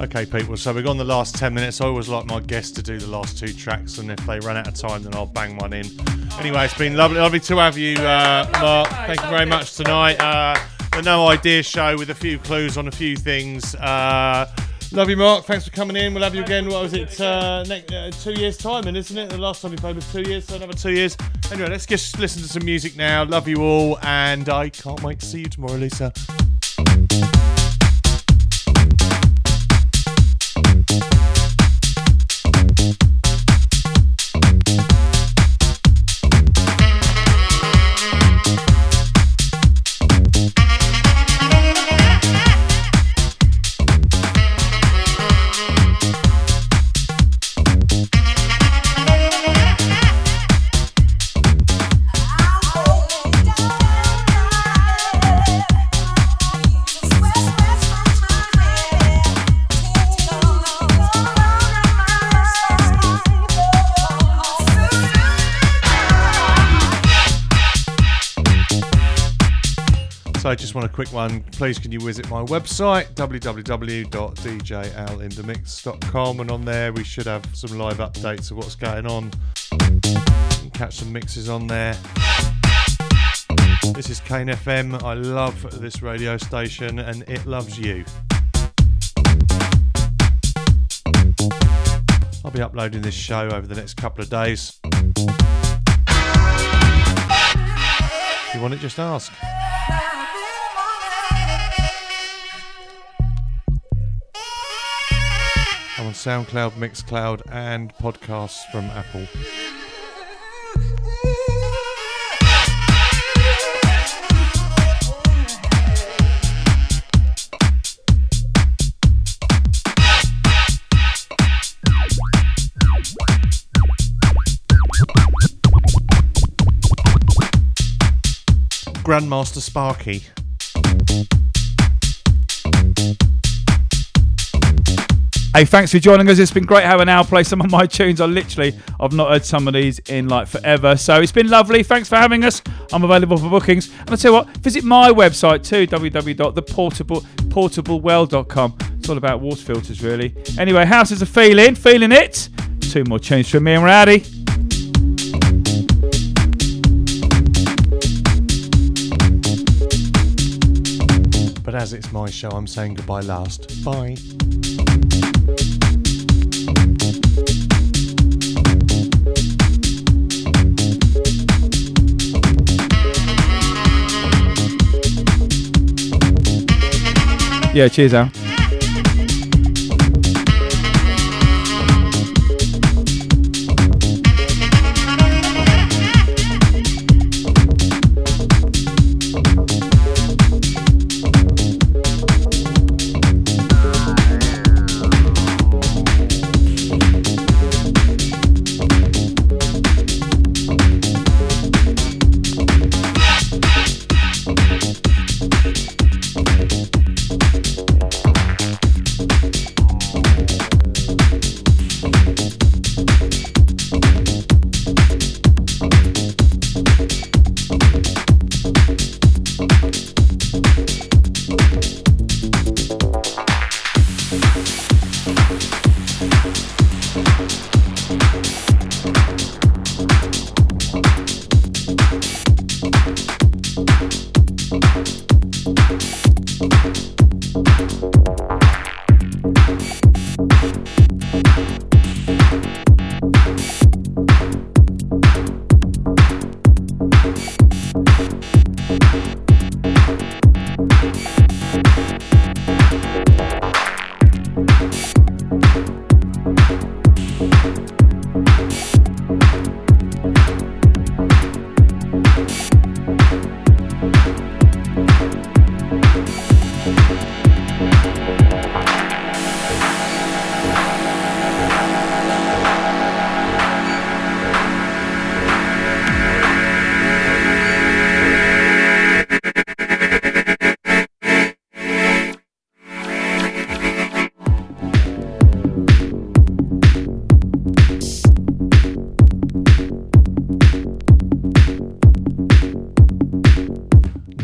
Okay, people, so we've gone the last ten minutes. I always like my guests to do the last two tracks, and if they run out of time, then I'll bang one in. Anyway, it's been lovely, lovely to have you, uh, Mark. Thank you very much tonight. Uh, the No Idea Show with a few clues on a few things. Uh, love you, Mark. Thanks for coming in. We'll have you again, what was it, uh, next, uh, two years' time, and isn't it? The last time we played was two years, so another two years. Anyway, let's just listen to some music now. Love you all, and I can't wait to see you tomorrow, Lisa. I just want a quick one. Please can you visit my website w w w dot d j al in the mix dot com, and on there we should have some live updates of what's going on. You can catch some mixes on there. This is Kane F M. I love this radio station and it loves you. I'll be uploading this show over the next couple of days. If you want it, just ask. I'm on SoundCloud, Mixcloud, and podcasts from Apple. Grandmaster Sparky. Hey, thanks for joining us. It's been great having Al play some of my tunes. I literally, I've not heard some of these in like forever. So it's been lovely. Thanks for having us. I'm available for bookings. And I'll tell you what, visit my website too, w w w dot the portable well dot com. It's all about water filters, really. Anyway, how's the feeling? Feeling it? Two more tunes from me and Rowdy. But as it's my show, I'm saying goodbye last. Bye. Yeah, cheers, Al.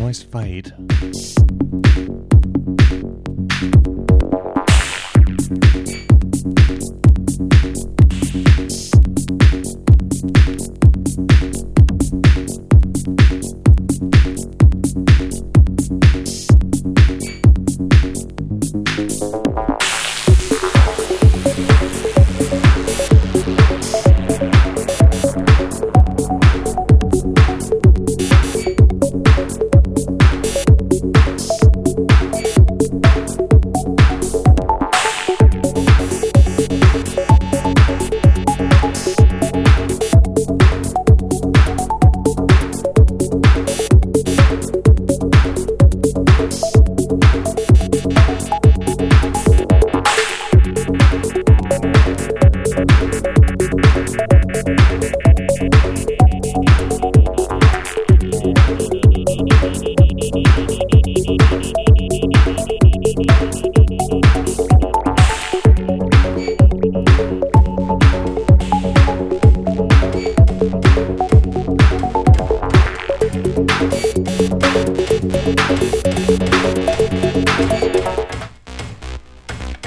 nice fade.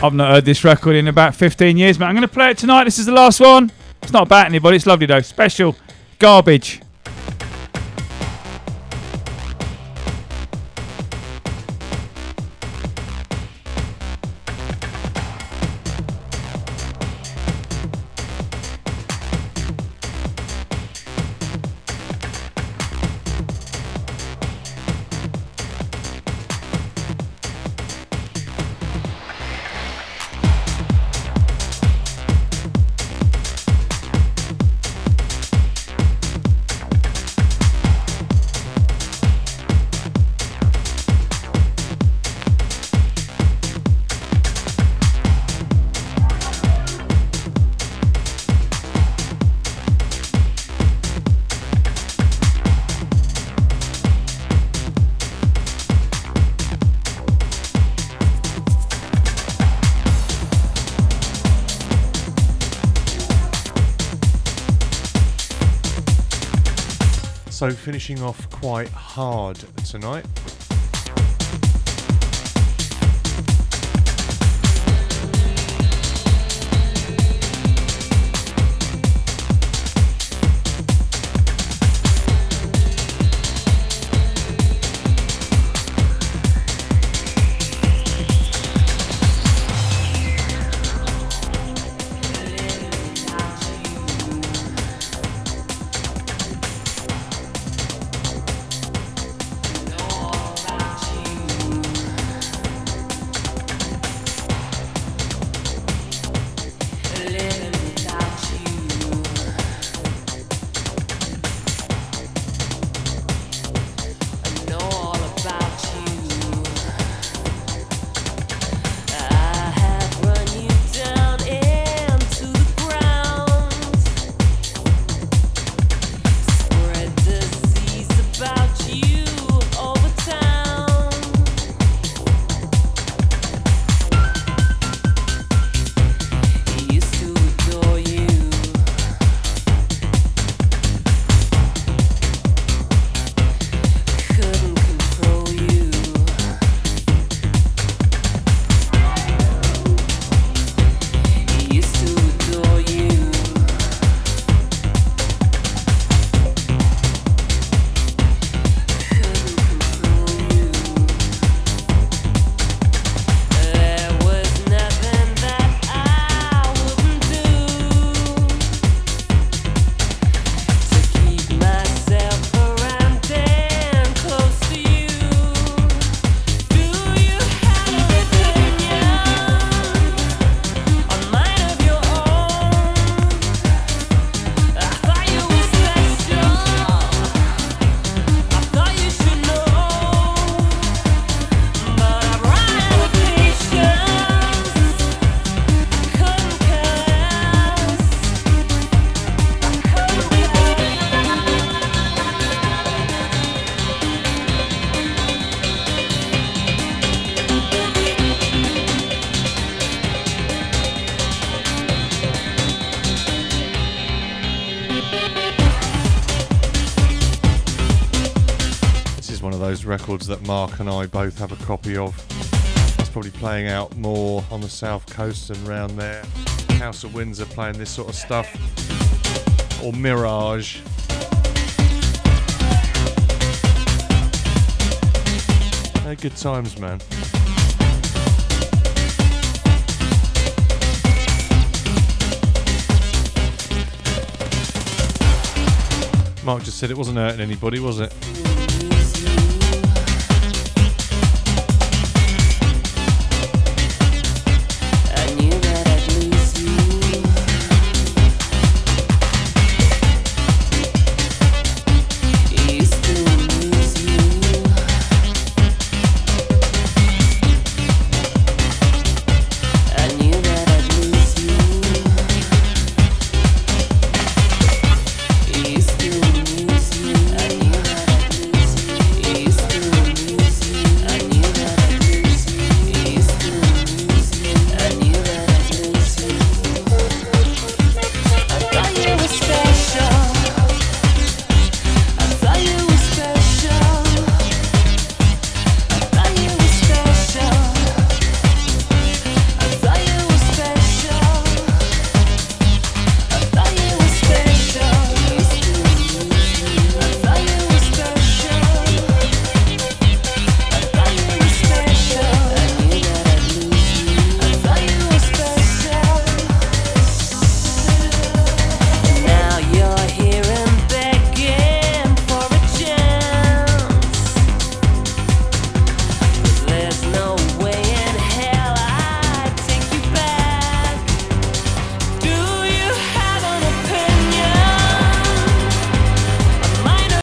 I've not heard this record in about fifteen years, but I'm going to play it tonight. This is the last one. It's not about anybody. It's lovely, though. Special Garbage. So finishing off quite hard tonight. one of those records that Mark and I both have a copy of. That's probably playing out more on the south coast and round there. House of Windsor playing this sort of stuff, or Mirage. No, good times, man. Mark just said it wasn't hurting anybody, was it?